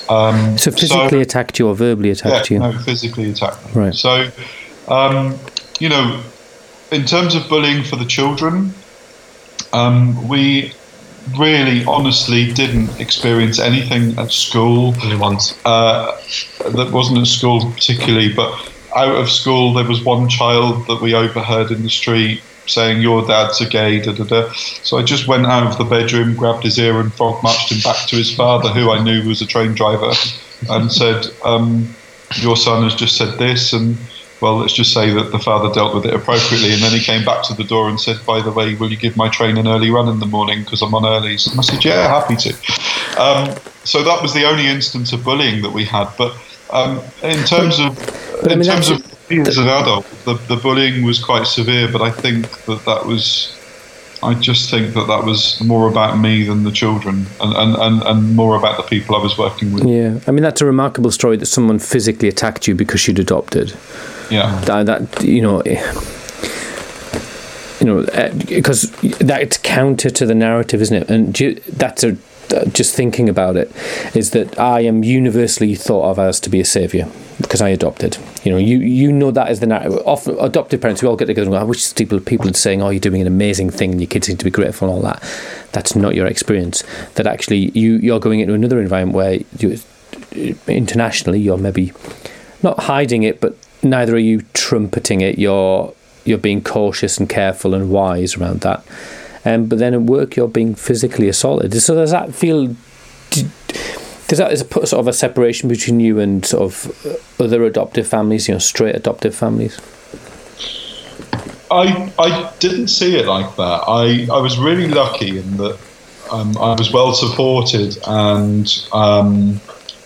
Um, so physically so, attacked you or verbally attacked yeah, you? No, physically attacked me. Right. So, um, you know, in terms of bullying for the children, um, we really honestly didn't experience anything at school. Only once. Uh, that wasn't at school particularly, but out of school there was one child that we overheard in the street saying, your dad's a gay, da da da. So I just went out of the bedroom, grabbed his ear and frog marched him back to his father, who I knew was a train driver, and said, um, your son has just said this, and well, let's just say that the father dealt with it appropriately. And then he came back to the door and said, by the way, will you give my train an early run in the morning because I'm on early? So I said, yeah, happy to. Um, so that was the only instance of bullying that we had. But um, in terms of... But, in I mean, terms of As an adult, the, the bullying was quite severe, but I think that that was, I just think that that was more about me than the children, and, and, and, and more about the people I was working with. Yeah, I mean, that's a remarkable story that someone physically attacked you because you'd adopted. Yeah. That, that you know, you know, because that's counter to the narrative, isn't it? And do you, that's a, just thinking about it, is that I am universally thought of as to be a saviour because I adopted. You know, you you know that is the narrative. Often adopted parents, we all get together and go, I wish people people are saying, oh, you're doing an amazing thing and your kids need to be grateful and all that. That's not your experience. That actually you, you're going into another environment where you, internationally you're maybe not hiding it, but neither are you trumpeting it. You're, you're being cautious and careful and wise around that. Um, but then at work, you're being physically assaulted. So does that feel... Does that is a sort of a separation between you and sort of other adoptive families, you know, straight adoptive families? I I didn't see it like that. I, I was really lucky in that um, I was well supported, and um,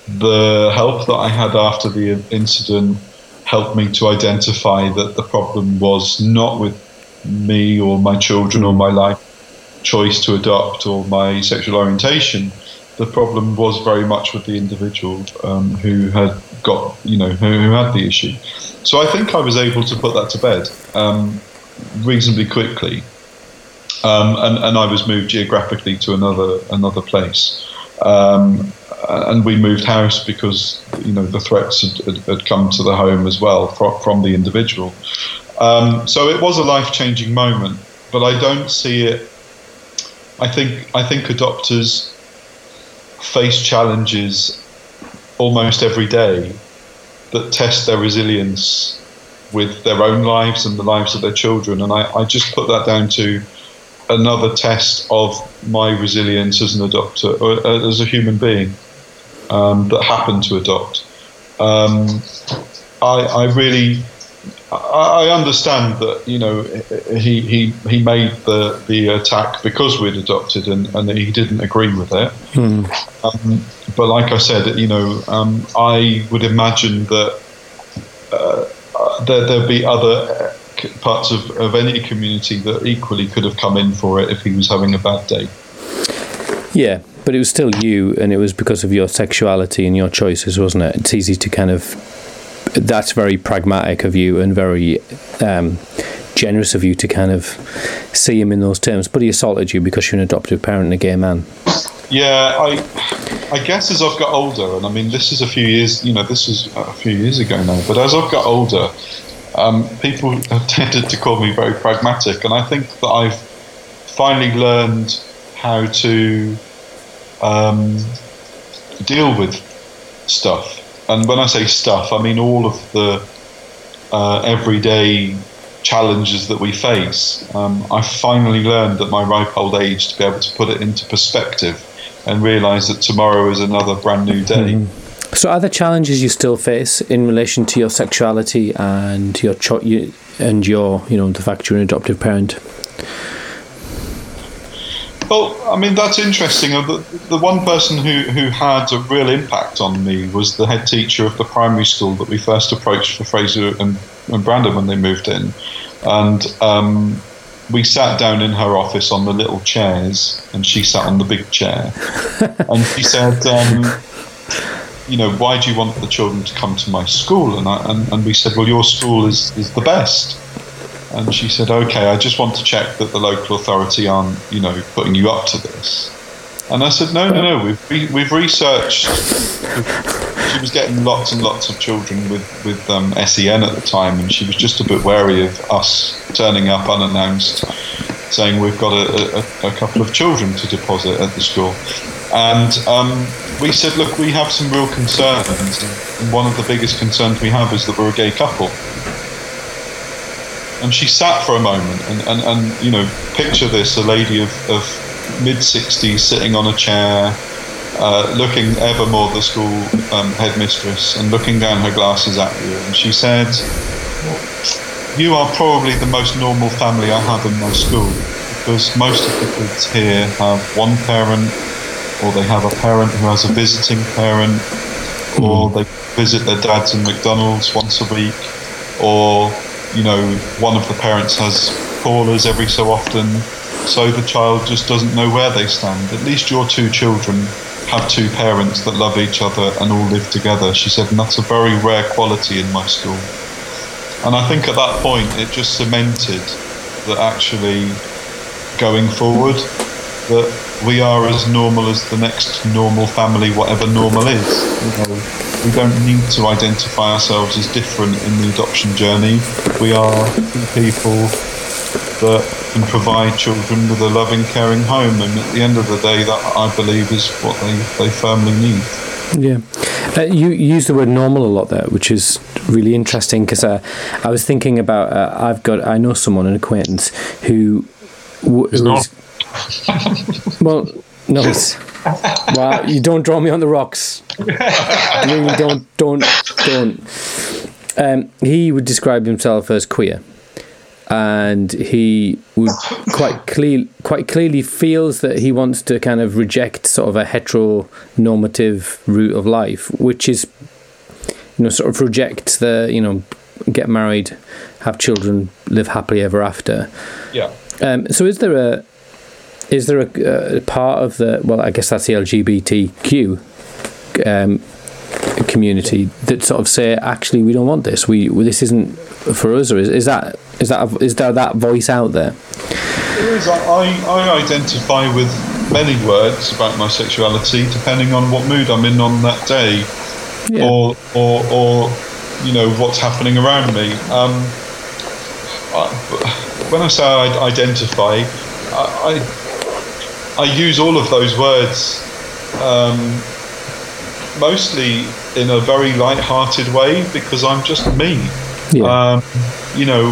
the help that I had after the incident helped me to identify that the problem was not with me or my children or my life choice to adopt or my sexual orientation. The problem was very much with the individual um, who had got, you know, who, who had the issue. So I think I was able to put that to bed um, reasonably quickly, um, and, and I was moved geographically to another another place, um, and we moved house because, you know, the threats had, had, had come to the home as well from, from the individual. Um, so it was a life-changing moment, but I don't see it. I think I think adopters face challenges almost every day that test their resilience with their own lives and the lives of their children. And I, I just put that down to another test of my resilience as an adopter, or as a human being um, that happened to adopt. Um, I, I really, I, I understand that, you know, he he, he made the, the attack because we'd adopted, and, and he didn't agree with it. Hmm. Um, but like I said, you know, um, I would imagine that uh, there, there'd be other parts of, of any community that equally could have come in for it if he was having a bad day. Yeah, but it was still you, and it was because of your sexuality and your choices, wasn't it? It's easy to kind of... That's very pragmatic of you and very um, generous of you to kind of see him in those terms. But he assaulted you because you're an adoptive parent and a gay man. Yeah, I I guess as I've got older, and I mean, this is a few years... You know, this is a few years ago now, but as I've got older... Um, people have tended to call me very pragmatic, and I think that I've finally learned how to um, deal with stuff. And when I say stuff, I mean all of the uh, everyday challenges that we face. Um, I finally learned at my ripe old age to be able to put it into perspective and realise that tomorrow is another brand new day. Mm-hmm. So are there challenges you still face in relation to your sexuality and your cho- you, and your, you know, the fact you're an adoptive parent? Well, I mean, that's interesting. The, the one person who, who had a real impact on me was the head teacher of the primary school that we first approached for Fraser and, and Brandon when they moved in. And um, we sat down in her office on the little chairs, and she sat on the big chair. And she said... Um, you know, why do you want the children to come to my school? And, I, and and we said, well, your school is is the best. And she said, okay, I just want to check that the local authority aren't, you know, putting you up to this. And I said, no, no, no, we've re- we've researched. She was getting lots and lots of children with with um, S E N at the time, and she was just a bit wary of us turning up unannounced, saying we've got a, a, a couple of children to deposit at the school. And um, we said, look, we have some real concerns. And one of the biggest concerns we have is that we're a gay couple. And she sat for a moment and, and, and you know, picture this, a lady of, of mid-sixties sitting on a chair, uh, looking ever more the school um, headmistress and looking down her glasses at you. And she said, you are probably the most normal family I have in my school, because most of the kids here have one parent, or they have a parent who has a visiting parent, or they visit their dads in McDonald's once a week, or, you know, one of the parents has callers every so often, so the child just doesn't know where they stand. At least your two children have two parents that love each other and all live together. She said, and that's a very rare quality in my school. And I think at that point, it just cemented that actually going forward, that we are as normal as the next normal family, whatever normal is. You know, we don't need to identify ourselves as different in the adoption journey. We are people that can provide children with a loving, caring home. And at the end of the day, that, I believe, is what they, they firmly need. Yeah. Uh, you, you use the word normal a lot there, which is really interesting, because uh, I was thinking about, uh, I've got, I know someone, an acquaintance, who... W- who's not. Well, no. Well, you don't draw me on the rocks. Really, don't, don't, don't. Um, he would describe himself as queer, and he would quite clear, quite clearly feels that he wants to kind of reject sort of a heteronormative route of life, which is, you know, sort of reject the, you know, get married, have children, live happily ever after. Yeah. Um, so, is there a Is there a, a part of the, well, I guess that's the L G B T Q um, community that sort of say, actually, we don't want this. We this isn't for us, or is, is that is that is there that voice out there? It is. I, I identify with many words about my sexuality, depending on what mood I'm in on that day, yeah. or or or you know what's happening around me. Um, I, when I say I identify, I. I I use all of those words um, mostly in a very light-hearted way, because I'm just me. Yeah. Um, you know,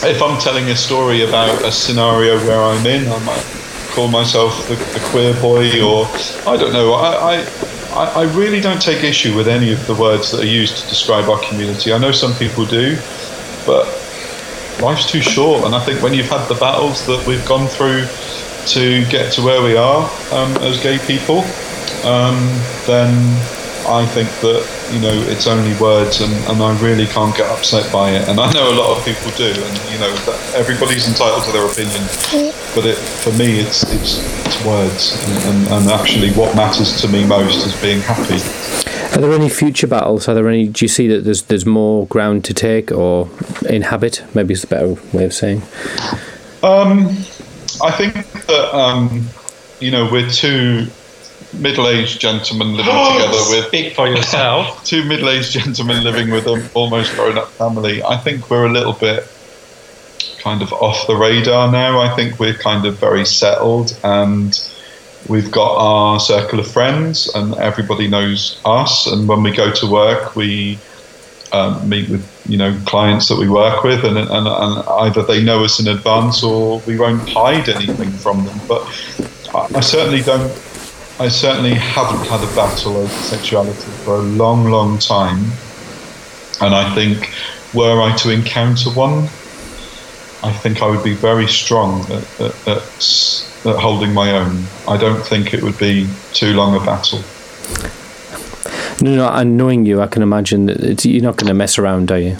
if I'm telling a story about a scenario where I'm in, I might call myself the, the queer boy, or I don't know. I, I, I really don't take issue with any of the words that are used to describe our community. I know some people do, but life's too short, and I think when you've had the battles that we've gone through to get to where we are um, as gay people, um, then I think that, you know, it's only words, and, and I really can't get upset by it. And I know a lot of people do, and, you know, that everybody's entitled to their opinion. But it, for me, it's it's, it's words, and, and, and actually what matters to me most is being happy. Are there any future battles? Are there any? Do you see that there's there's more ground to take or inhabit? Maybe it's a better way of saying. Um, I think that um, you know, we're two middle-aged gentlemen living oh, together with. Speak for yourself. Two middle-aged gentlemen living with an almost grown-up family. I think we're a little bit kind of off the radar now. I think we're kind of very settled, and we've got our circle of friends, and everybody knows us. And when we go to work, we um, meet with, you know, clients that we work with, and, and and either they know us in advance, or we won't hide anything from them. But I, I certainly don't. I certainly haven't had a battle over sexuality for a long, long time. And I think, were I to encounter one, I think I would be very strong at, at, at, at holding my own. I don't think it would be too long a battle. No, no, and knowing you, I can imagine that it's, you're not going to mess around, are you?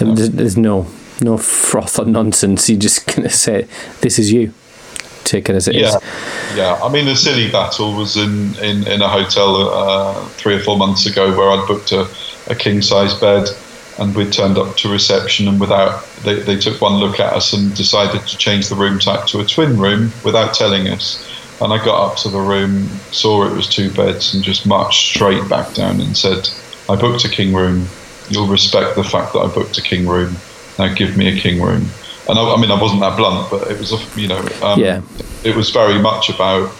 No. There's, there's no no froth or nonsense. You're just going to say, this is you. Take it as it yeah. is. Yeah, I mean, the silly battle was in, in, in a hotel uh, three or four months ago, where I'd booked a, a king-size bed. And we turned up to reception, and without they, they took one look at us and decided to change the room type to a twin room without telling us. And I got up to the room, saw it was two beds, and just marched straight back down and said, I booked a king room. You'll respect the fact that I booked a king room. Now give me a king room. And I, I mean, I wasn't that blunt, but it was, you know, um, yeah. it was very much about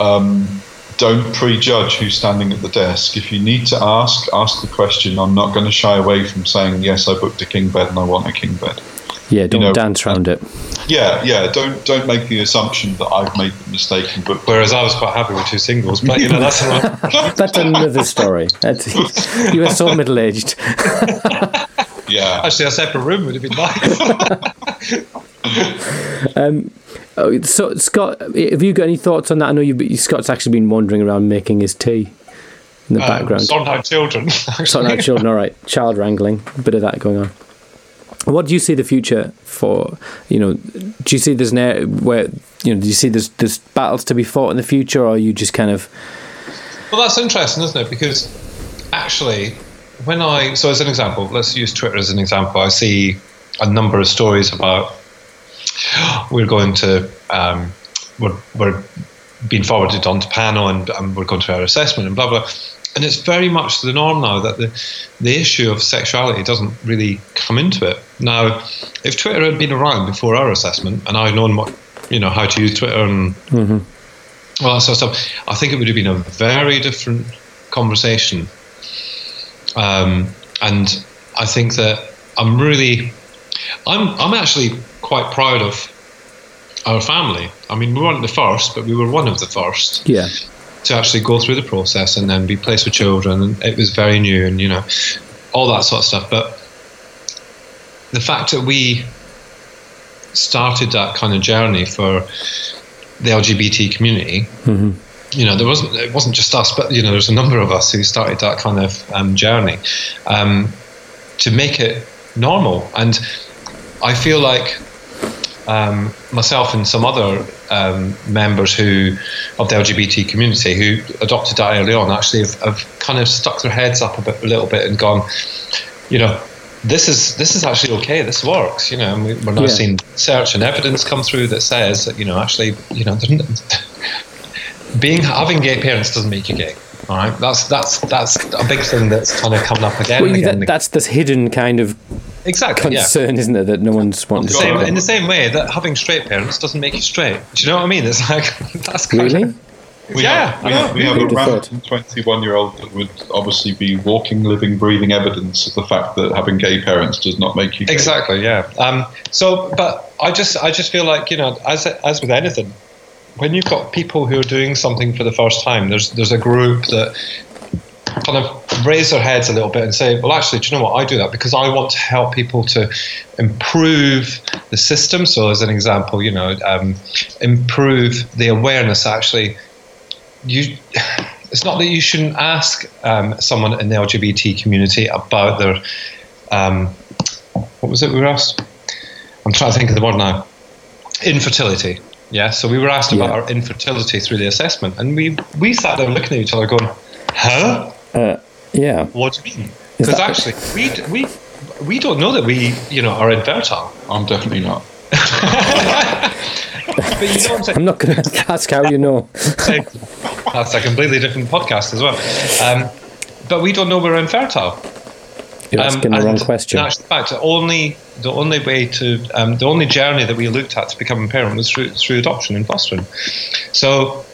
um, don't prejudge who's standing at the desk. If you need to ask, ask the question. I'm not going to shy away from saying, yes, I booked a king bed and I want a king bed. Yeah, don't you know, dance around it. Yeah, yeah. Don't don't make the assumption that I've made the mistake and booked. Whereas I was quite happy with two singles, but you know that's that's another story. That's, you were so middle aged. Yeah. Actually, a separate room would have been nice. um, so, Scott, have you got any thoughts on that? I know you, Scott's actually been wandering around making his tea in the um, background. Sondheim children. Sondheim children, all right. Child wrangling, a bit of that going on. What do you see the future for? You know, do you see there's an area where, you know, do you see there's, there's battles to be fought in the future, or are you just kind of... Well, that's interesting, isn't it? Because actually... When I, so as an example, let's use Twitter as an example. I see a number of stories about we're going to, um, we're, we're being forwarded onto panel and, and we're going to our assessment and blah, blah. And it's very much the norm now that the, the issue of sexuality doesn't really come into it. Now, if Twitter had been around before our assessment and I'd known what, you know, how to use Twitter and mm-hmm. all that sort of stuff, I think it would have been a very different conversation. Um, and I think that I'm really, I'm I'm actually quite proud of our family. I mean, we weren't the first, but we were one of the first yeah. to actually go through the process and then be placed with children. And it was very new and, you know, all that sort of stuff. But the fact that we started that kind of journey for the L G B T community, mm-hmm. you know, there wasn't, it wasn't just us, but, you know, there's a number of us who started that kind of um, journey um, to make it normal. And I feel like um, myself and some other um, members who of the L G B T community who adopted that early on actually have, have kind of stuck their heads up a, bit, a little bit and gone, you know, this is this is actually okay, this works, you know, and we, we're now yeah. seeing research and evidence come through that says that, you know, actually, you know, being having gay parents doesn't make you gay, all right? That's that's that's a big thing that's kind of coming up again. Well, and again that, that's this hidden kind of exactly concern, yeah. isn't it? That no one's wanting to say. In the same way that having straight parents doesn't make you straight. Do you know what I mean? It's like that's kind really. Of, We yeah, have, we, yeah. Have, we have a random twenty-one-year-old that would obviously be walking, living, breathing evidence of the fact that having gay parents does not make you gay. Exactly, yeah. Um, so, but I just, I just feel like, you know, as as with anything, when you've got people who are doing something for the first time, there's there's a group that kind of raise their heads a little bit and say, well, actually, do you know what? I do that because I want to help people to improve the system. So, as an example, you know, um, improve the awareness, actually. You, it's not that you shouldn't ask um, someone in the L G B T community about their, um, what was it we were asked? I'm trying to think of the word now. Infertility. Yeah, so we were asked yeah. about our infertility through the assessment, and we, we sat there looking at each other going, huh? Uh, yeah. What do you mean? Because that- actually, we, we, we don't know that we, you know, are infertile. I'm definitely not. But you know what I'm saying? I'm not going to ask how you know. That's a completely different podcast as well. Um, but we don't know we're infertile. You're um, asking the wrong question. In actual fact, the only, the only way to, um, the only journey that we looked at to become a parent was through, through adoption and fostering. So,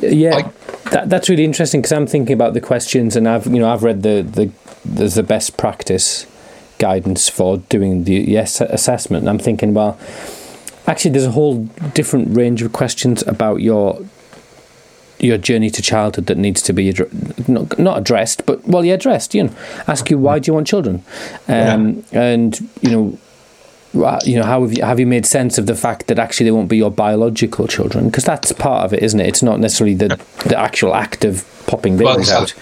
yeah, I, that, that's really interesting because I'm thinking about the questions, and I've, you know, I've read the, the there's the best practice guidance for doing the yes assessment, and I'm thinking, well, actually, there's a whole different range of questions about your your journey to childhood that needs to be adre- not, not addressed, but well, yeah, addressed. You know, ask you why do you want children, um, yeah. and you know, you know, how have you have you made sense of the fact that actually they won't be your biological children? Because that's part of it, isn't it? It's not necessarily the the actual act of popping babies well, out.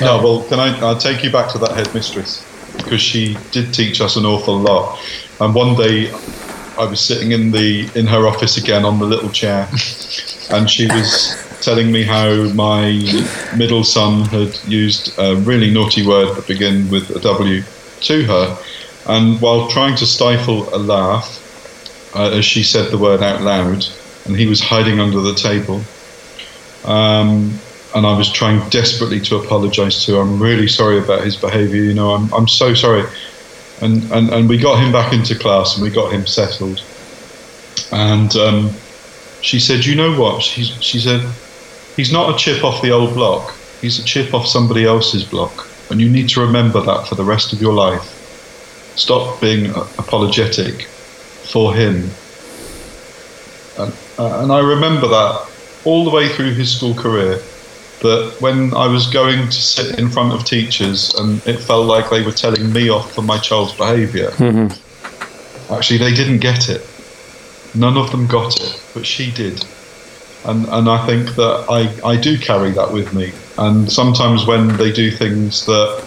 No, well, can I? I'll take you back to that headmistress because she did teach us an awful lot, and one day. I was sitting in the in her office again on the little chair, and she was telling me how my middle son had used a really naughty word that began with a W to her, and while trying to stifle a laugh, uh, as she said the word out loud, and he was hiding under the table, um, and I was trying desperately to apologise to her. I'm really sorry about his behaviour. You know, I'm I'm so sorry. And, and and we got him back into class and we got him settled. And um, she said, you know what? She, she said, he's not a chip off the old block. He's a chip off somebody else's block. And you need to remember that for the rest of your life. Stop being apologetic for him. And, and I remember that all the way through his school career. That when I was going to sit in front of teachers and it felt like they were telling me off for my child's behaviour, mm-hmm. actually they didn't get it. None of them got it, but she did. And and I think that I, I do carry that with me. And sometimes when they do things that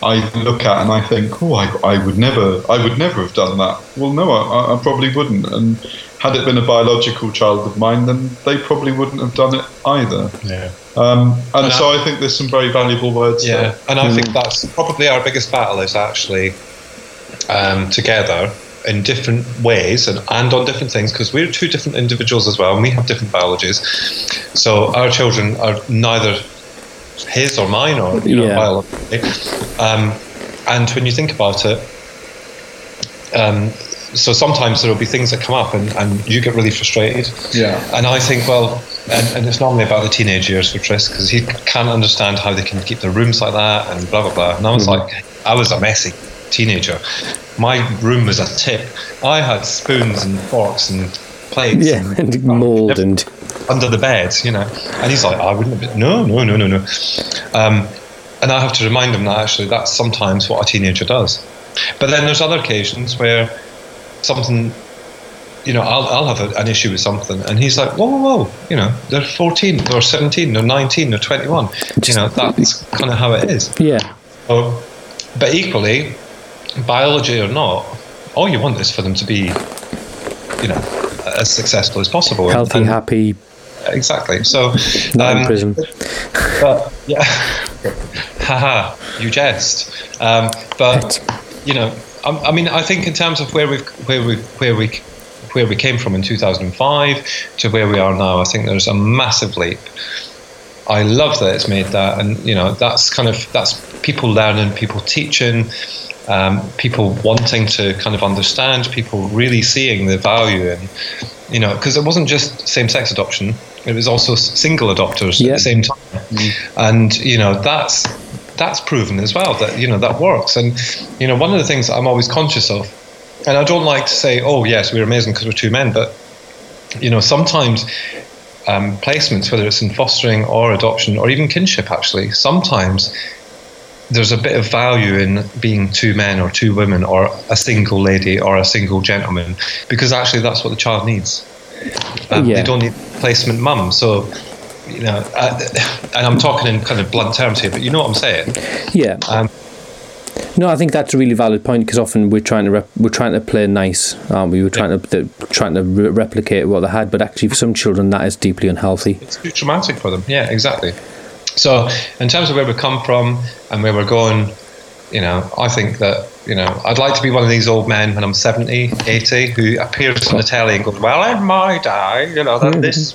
I look at and I think, oh, I, I would never I would never have done that. Well, no, I, I probably wouldn't. And had it been a biological child of mine, then they probably wouldn't have done it either. Yeah. Um, and, and so I, I think there's some very valuable words yeah. there. And I mm. think that's probably our biggest battle is actually um, together in different ways and, and on different things because we're two different individuals as well and we have different biologies. So our children are neither his or mine or you know, yeah. biologically. Um, and when you think about it, um, so sometimes there will be things that come up and, and you get really frustrated. Yeah. And I think, well, and, and it's normally about the teenage years for Tris because he can't understand how they can keep their rooms like that and blah, blah, blah. And I was mm-hmm. like, I was a messy teenager. My room was a tip. I had spoons and forks and plates. Yeah, and, and mould and... Under the bed, you know. And he's like, I wouldn't have been... No, no, no, no, no. Um, and I have to remind him that actually that's sometimes what a teenager does. But then there's other occasions where... something, you know, I'll I'll have a, an issue with something, and he's like, whoa, whoa, whoa, you know, they're fourteen, they're seventeen, they're nineteen, they're twenty-one. You know, that's kind of how it is. Yeah. So, but equally, biology or not, all you want is for them to be, you know, as successful as possible, healthy, and, and, happy. Exactly. So, not um, in prison. But yeah, haha, you jest. Um, but you know. I mean, I think in terms of where we where we where we where we came from in two thousand five to where we are now, I think there's a massive leap. I love that it's made that, and you know, that's kind of that's people learning, people teaching, um, people wanting to kind of understand, people really seeing the value in, you know, because it wasn't just same-sex adoption. It was also single adopters yeah. at the same time. Mm. And, you know, that's that's proven as well that, you know, that works. And, you know, one of the things I'm always conscious of, and I don't like to say, oh, yes, we're amazing because we're two men, but, you know, sometimes um, placements, whether it's in fostering or adoption or even kinship, actually, sometimes there's a bit of value in being two men or two women or a single lady or a single gentleman, because actually that's what the child needs. Um, yeah. They don't need placement mum. So, you know, uh, and I'm talking in kind of blunt terms here, but you know what I'm saying. Yeah. Um, no, I think that's a really valid point, because often we're trying to rep- we're trying to play nice, aren't we? We're trying yeah. to the, trying to re- replicate what they had, but actually for some children that is deeply unhealthy. It's too traumatic for them. Yeah, exactly. So in terms of where we come from and where we're going, you know, I think that, you know, I'd like to be one of these old men when I'm seventy, eighty, who appears on the telly and goes, well, in my day, you know, that this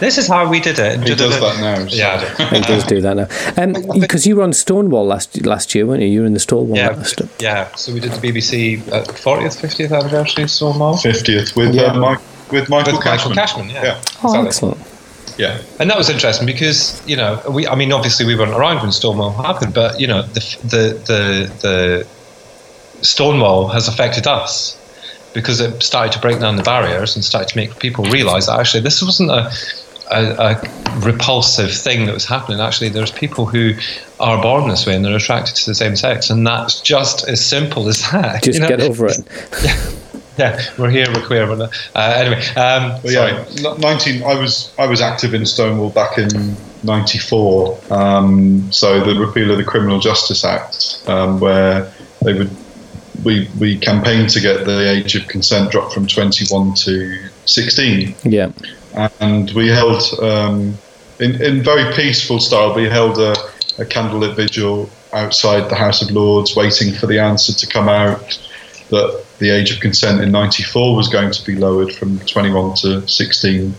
this is how we did it. He does that now. So. Yeah. He does do that now. Because um, you were on Stonewall last last year, weren't you? You were in the Stonewall yeah, last year. Yeah, so we did the B B C uh, fortieth, fiftieth anniversary of Stonewall. fiftieth, with, yeah. uh, Mike, with Michael with Cashman. Michael Cashman, yeah. yeah. Oh, exactly. Excellent. Yeah, and that was interesting because, you know, we I mean obviously we weren't around when Stonewall happened, but, you know, the the the, the Stonewall has affected us because it started to break down the barriers and started to make people realise that actually this wasn't a, a a repulsive thing that was happening. Actually, there's people who are born this way and they're attracted to the same sex, and that's just as simple as that. Just you know? Get over it. Yeah. Yeah, we're here, we're queer, but uh, anyway. Um, well, yeah, sorry. nineteen. I was I was active in Stonewall back in ninety-four. Um, so the repeal of the Criminal Justice Act, um, where they would we we campaigned to get the age of consent dropped from twenty-one to sixteen. Yeah, and we held um, in in very peaceful style. We held a, a candlelit vigil outside the House of Lords, waiting for the answer to come out that the age of consent in ninety-four was going to be lowered from twenty-one to sixteen.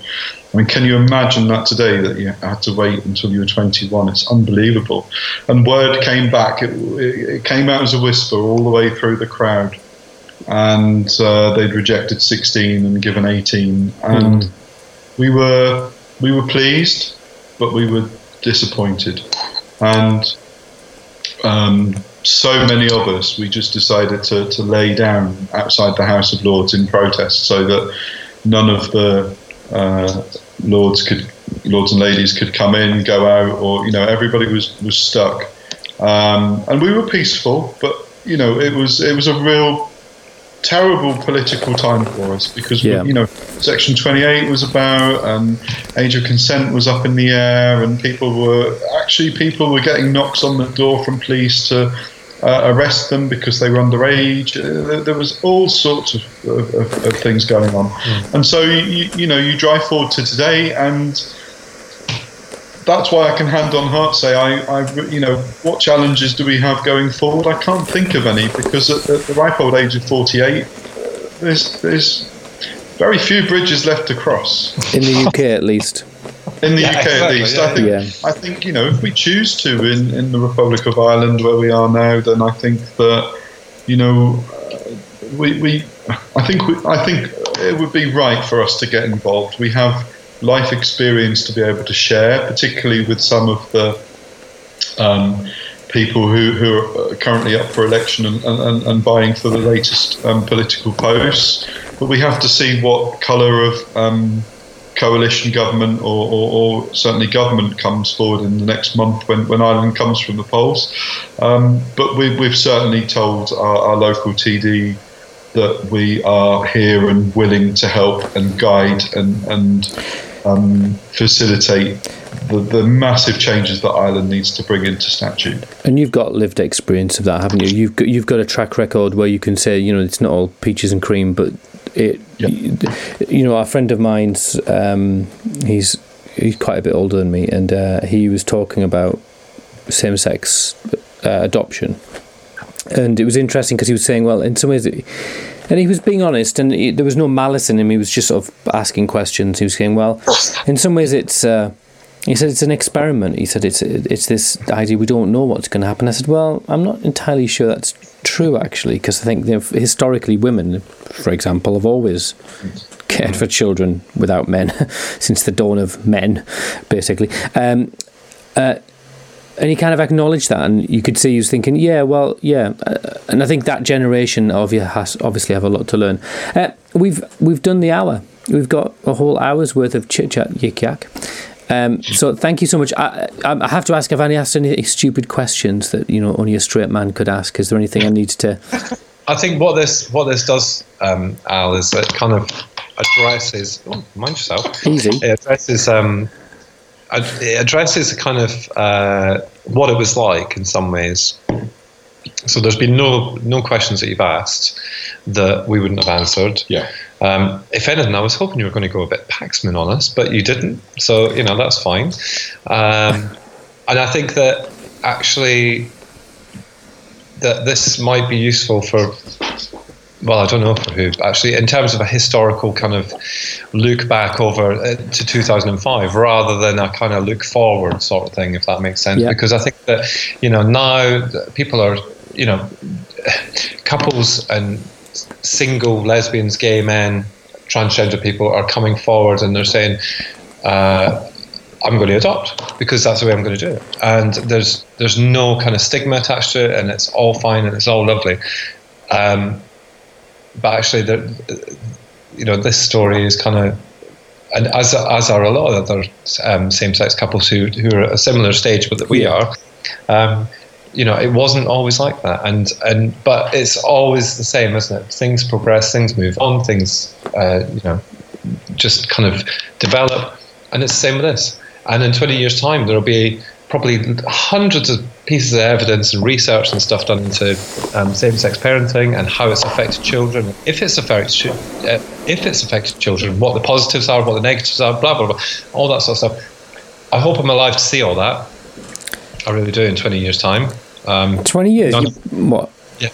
I mean, can you imagine that today, that you had to wait until you were twenty-one? It's unbelievable. And word came back. It, it came out as a whisper all the way through the crowd. And uh, they'd rejected sixteen and given eighteen. And mm. we were we were pleased, but we were disappointed. And Um, so many of us, we just decided to, to lay down outside the House of Lords in protest, so that none of the uh, lords could, lords and ladies could come in, go out, or, you know, everybody was was stuck. Um, and we were peaceful, but, you know, it was it was a real terrible political time for us, because yeah. we, you know, Section twenty-eight was about, and age of consent was up in the air, and people were actually people were getting knocks on the door from police to uh, arrest them because they were underage. Uh, there was all sorts of, of, of, of things going on, mm. and so you, you know you drive forward to today, and that's why I can hand on heart say, I, I, you know, what challenges do we have going forward? I can't think of any, because at, at the ripe old age of forty-eight, there's there's very few bridges left to cross. In the U K, at least. In the yeah, U K, exactly, at least. Yeah. I think, yeah. I think, you know, if we choose to in, in the Republic of Ireland, where we are now, then I think that, you know, we, we I think we, I think it would be right for us to get involved. We have life experience to be able to share, particularly with some of the um, people who, who are currently up for election and, and, and vying for the latest um, political posts. But we have to see what colour of um, coalition government or, or, or certainly government comes forward in the next month when, when Ireland comes from the polls. Um, but we, we've certainly told our, our local T D that we are here and willing to help and guide and and um, facilitate the, the massive changes that Ireland needs to bring into statute. And you've got lived experience of that, haven't you? You've got, you've got a track record where you can say, you know, it's not all peaches and cream, but it. Yeah. You, you know, a friend of mine's, um, he's he's quite a bit older than me, and uh, he was talking about same-sex uh, adoption. And it was interesting because he was saying, well, in some ways, it, and he was being honest, and he, there was no malice in him. He was just sort of asking questions. He was saying, well, in some ways, it's, uh, he said, it's an experiment. He said, it's it's this idea, we don't know what's going to happen. I said, well, I'm not entirely sure that's true, actually, because I think historically women, for example, have always cared for children without men since the dawn of men, basically. Um, uh, and he kind of acknowledged that, and you could see he was thinking, yeah, well, yeah. Uh, and I think that generation of you has obviously have a lot to learn. Uh, we've we've done the hour. We've got a whole hour's worth of chit-chat, yik-yak. Um, so thank you so much. I, I have to ask, have I asked any stupid questions that, you know, only a straight man could ask? Is there anything I need to... I think what this what this does, um, Al, is it kind of addresses... Oh, mind yourself. Easy. It addresses, um, it addresses kind of uh, what it was like in some ways. So there's been no no questions that you've asked that we wouldn't have answered. Yeah. Um, if anything, I was hoping you were going to go a bit Paxman on us, but you didn't. So, you know, that's fine. Um, and I think that actually that this might be useful for, well, I don't know for who, actually, in terms of a historical kind of look back over to two thousand five rather than a kind of look forward sort of thing, if that makes sense. Yeah. Because I think that, you know, now people are, you know, couples and single lesbians, gay men, transgender people are coming forward and they're saying, uh, I'm going to adopt because that's the way I'm going to do it. And there's there's no kind of stigma attached to it, and it's all fine and it's all lovely. Um, but actually, the, you know, this story is kind of, and as as are a lot of other um, same-sex couples who who are at a similar stage, but that we are. Um, You know, it wasn't always like that, and and but it's always the same, isn't it? Things progress, things move on, things uh, you know, just kind of develop, and it's the same with this. And in twenty years' time, there'll be probably hundreds of pieces of evidence and research and stuff done into um, same-sex parenting and how it's affected children. If it's affected, uh, if it's affected children, what the positives are, what the negatives are, blah blah blah, all that sort of stuff. I hope I'm alive to see all that. I really do in twenty years' time. Um, twenty years? You, what? Yeah.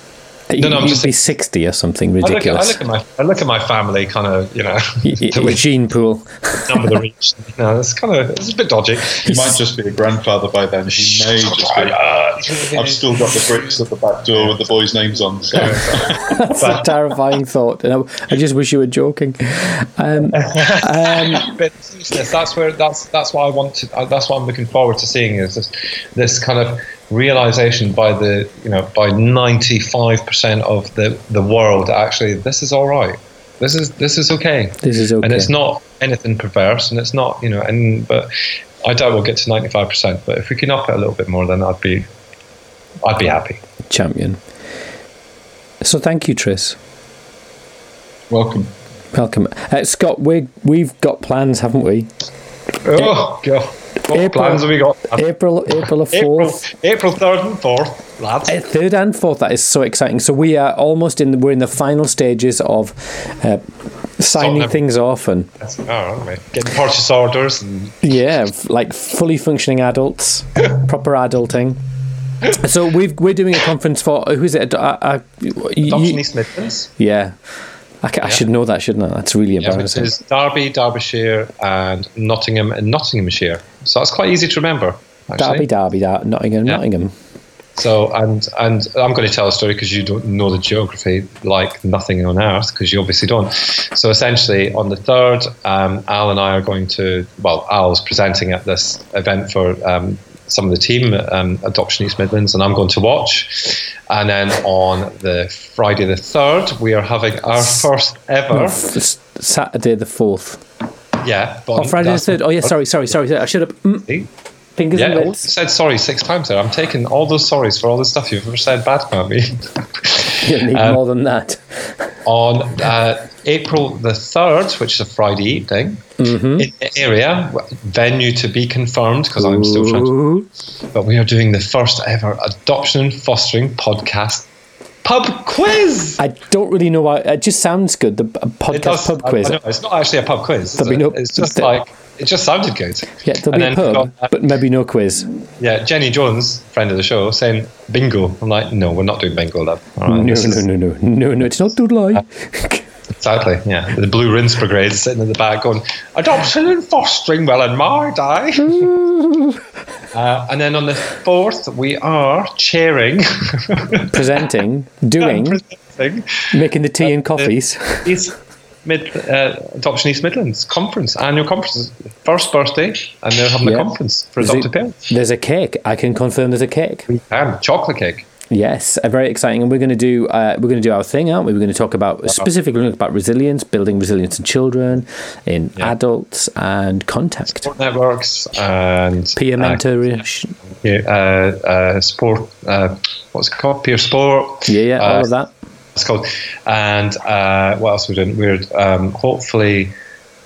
You, no, no, I'm you'd just be sixty or something ridiculous. I look, I look at my, I look at my family, kind of, you know, the gene pool. Number the reach. No, it's kind of, it's a bit dodgy. He might just be a grandfather by then. He may just be. I've still got the bricks at the back door with the boys' names on. So. That's a terrifying thought. And I, I just wish you were joking. Um, um, but that's where that's that's what I want to. That's what I'm looking forward to seeing is this, this kind of realization by the, you know, by ninety-five percent of the, the world, actually, this is all right. This is this is okay. This is okay. And it's not anything perverse, and it's not, you know, and but I doubt we'll get to ninety-five percent. But if we can up it a little bit more, then I'd be I'd be happy. Champion. So thank you, Tris. Welcome. Welcome, uh, Scott. We we've got plans, haven't we? Oh God. What April, plans have we got? April, April the fourth, April third and fourth, lads. Third and fourth. That is so exciting. So we are almost in. The, we're in the final stages of uh, signing things off and oh, aren't we? Getting purchase orders. And yeah, like fully functioning adults, proper adulting. So we've we're doing a conference for who is it? I, I, you, Adoption East Midlands. Yeah. I, yeah. I should know that, shouldn't I? That's really embarrassing. Yeah, it's Derby, Derbyshire, and Nottingham and Nottinghamshire. So that's quite easy to remember. Actually. Derby, Derby, Dar- Nottingham, yeah. Nottingham. So and and I'm going to tell a story because you don't know the geography like nothing on earth because you obviously don't. So essentially, on the third, um, Al and I are going to. Well, Al's presenting at this event for um, some of the team at um, Adoption East Midlands, and I'm going to watch. And then on the Friday the third, we are having our first ever... Saturday the fourth. Yeah. But oh, Friday the third. Oh, yeah, sorry, sorry, sorry. I should have... Mm, fingers yeah, and lips. You said sorry six times there. I'm taking all those sorries for all the stuff you've ever said bad about me. You need um, more than that. On uh, April the third, which is a Friday evening, mm-hmm. in the area, venue to be confirmed, because I'm still trying to... But we are doing the first ever Adoption and Fostering Podcast Pub Quiz! I don't really know why... It just sounds good, the podcast does, pub I, quiz. I know, it's not actually a pub quiz. There'll be no, it's just there, like... It just sounded good. Yeah, there'll and be a pub, got, uh, but maybe no quiz. Yeah, Jenny Jones, friend of the show, saying bingo. I'm like, no, we're not doing bingo, love. All right, no, no, is, no, no, no, no, it's not doodle eye. Exactly, yeah. The blue rinse brigade sitting in the back going, adoption and fostering, well, in my day. Uh, and then on the fourth, we are chairing. Presenting, doing, presenting, making the tea uh, and coffees. It's Mid uh, Adoption East Midlands conference, annual conference, first birthday, and they're having yeah. a conference for there's adopted a, parents. There's a cake. I can confirm there's a cake. We can. Chocolate cake. Yes, very exciting, and we're going to do uh, we're going to do our thing, aren't we? We're going to talk about specifically about resilience, building resilience in children, in yeah. adults, and contact support networks and peer mentorship, uh, uh, uh, sport. Uh, what's it called? Peer sport. Yeah, yeah, all uh, of that. It's called. And uh, what else are we doing? We're um, hopefully.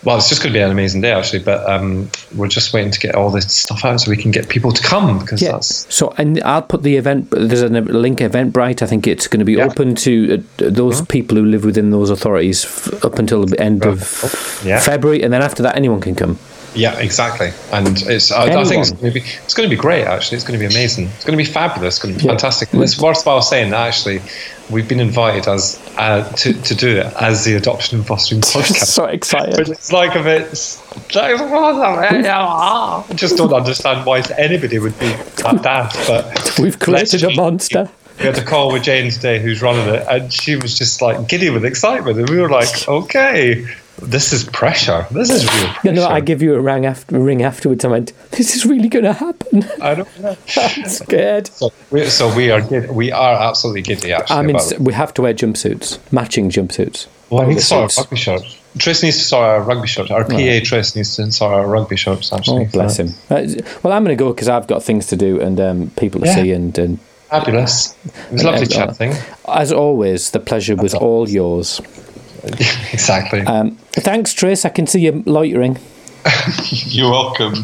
Well, it's just going to be an amazing day, actually. But um, we're just waiting to get all this stuff out so we can get people to come. Because yeah. that's so. And I'll put the event. There's a link, Eventbrite. I think it's going to be yeah. open to uh, those mm-hmm. people who live within those authorities f- up until the end of yeah. February, and then after that, anyone can come. Yeah, exactly. And it's. I, I think it's going to be. It's going to be great. Actually, it's going to be amazing. It's going to be fabulous. It's going to be yeah. fantastic. And it's worthwhile saying that actually. We've been invited as uh, to to do it as the Adoption and Fostering Podcast. So excited! But it's like a bit. I just don't understand why anybody would be that daft. But we've created a monster. We had a call with Jane today, who's running it, and she was just like giddy with excitement, and we were like, "Okay, this is pressure. This is real pressure." No, no, I give you a ring after ring afterwards. I went, "This is really going to happen." I don't know. I'm scared. So, we, so we are giddy. We are absolutely giddy. Actually, I mean, we have to wear jumpsuits, matching jumpsuits. Well, I need to sort our rugby shirts. Tris needs to sort our rugby shirts. Our P A right. Tris needs to sort our rugby shirts. Actually, oh, bless him. Well, I'm going to go because I've got things to do and um, people to yeah. see and. and Fabulous. It was lovely chatting. As always, the pleasure was all yours. Exactly. Um, thanks, Tris. I can see you loitering. You're welcome.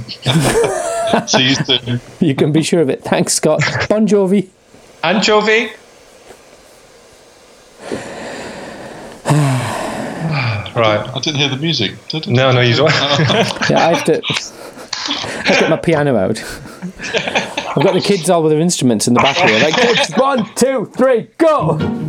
See you soon. You can be sure of it. Thanks, Scott. Bon Jovi. Anchovy. Right. I didn't hear the music. Did I? No, no, you don't. Yeah, I have to... I've got my piano out. I've got the kids all with their instruments in the back here. Like, one, two, three, go!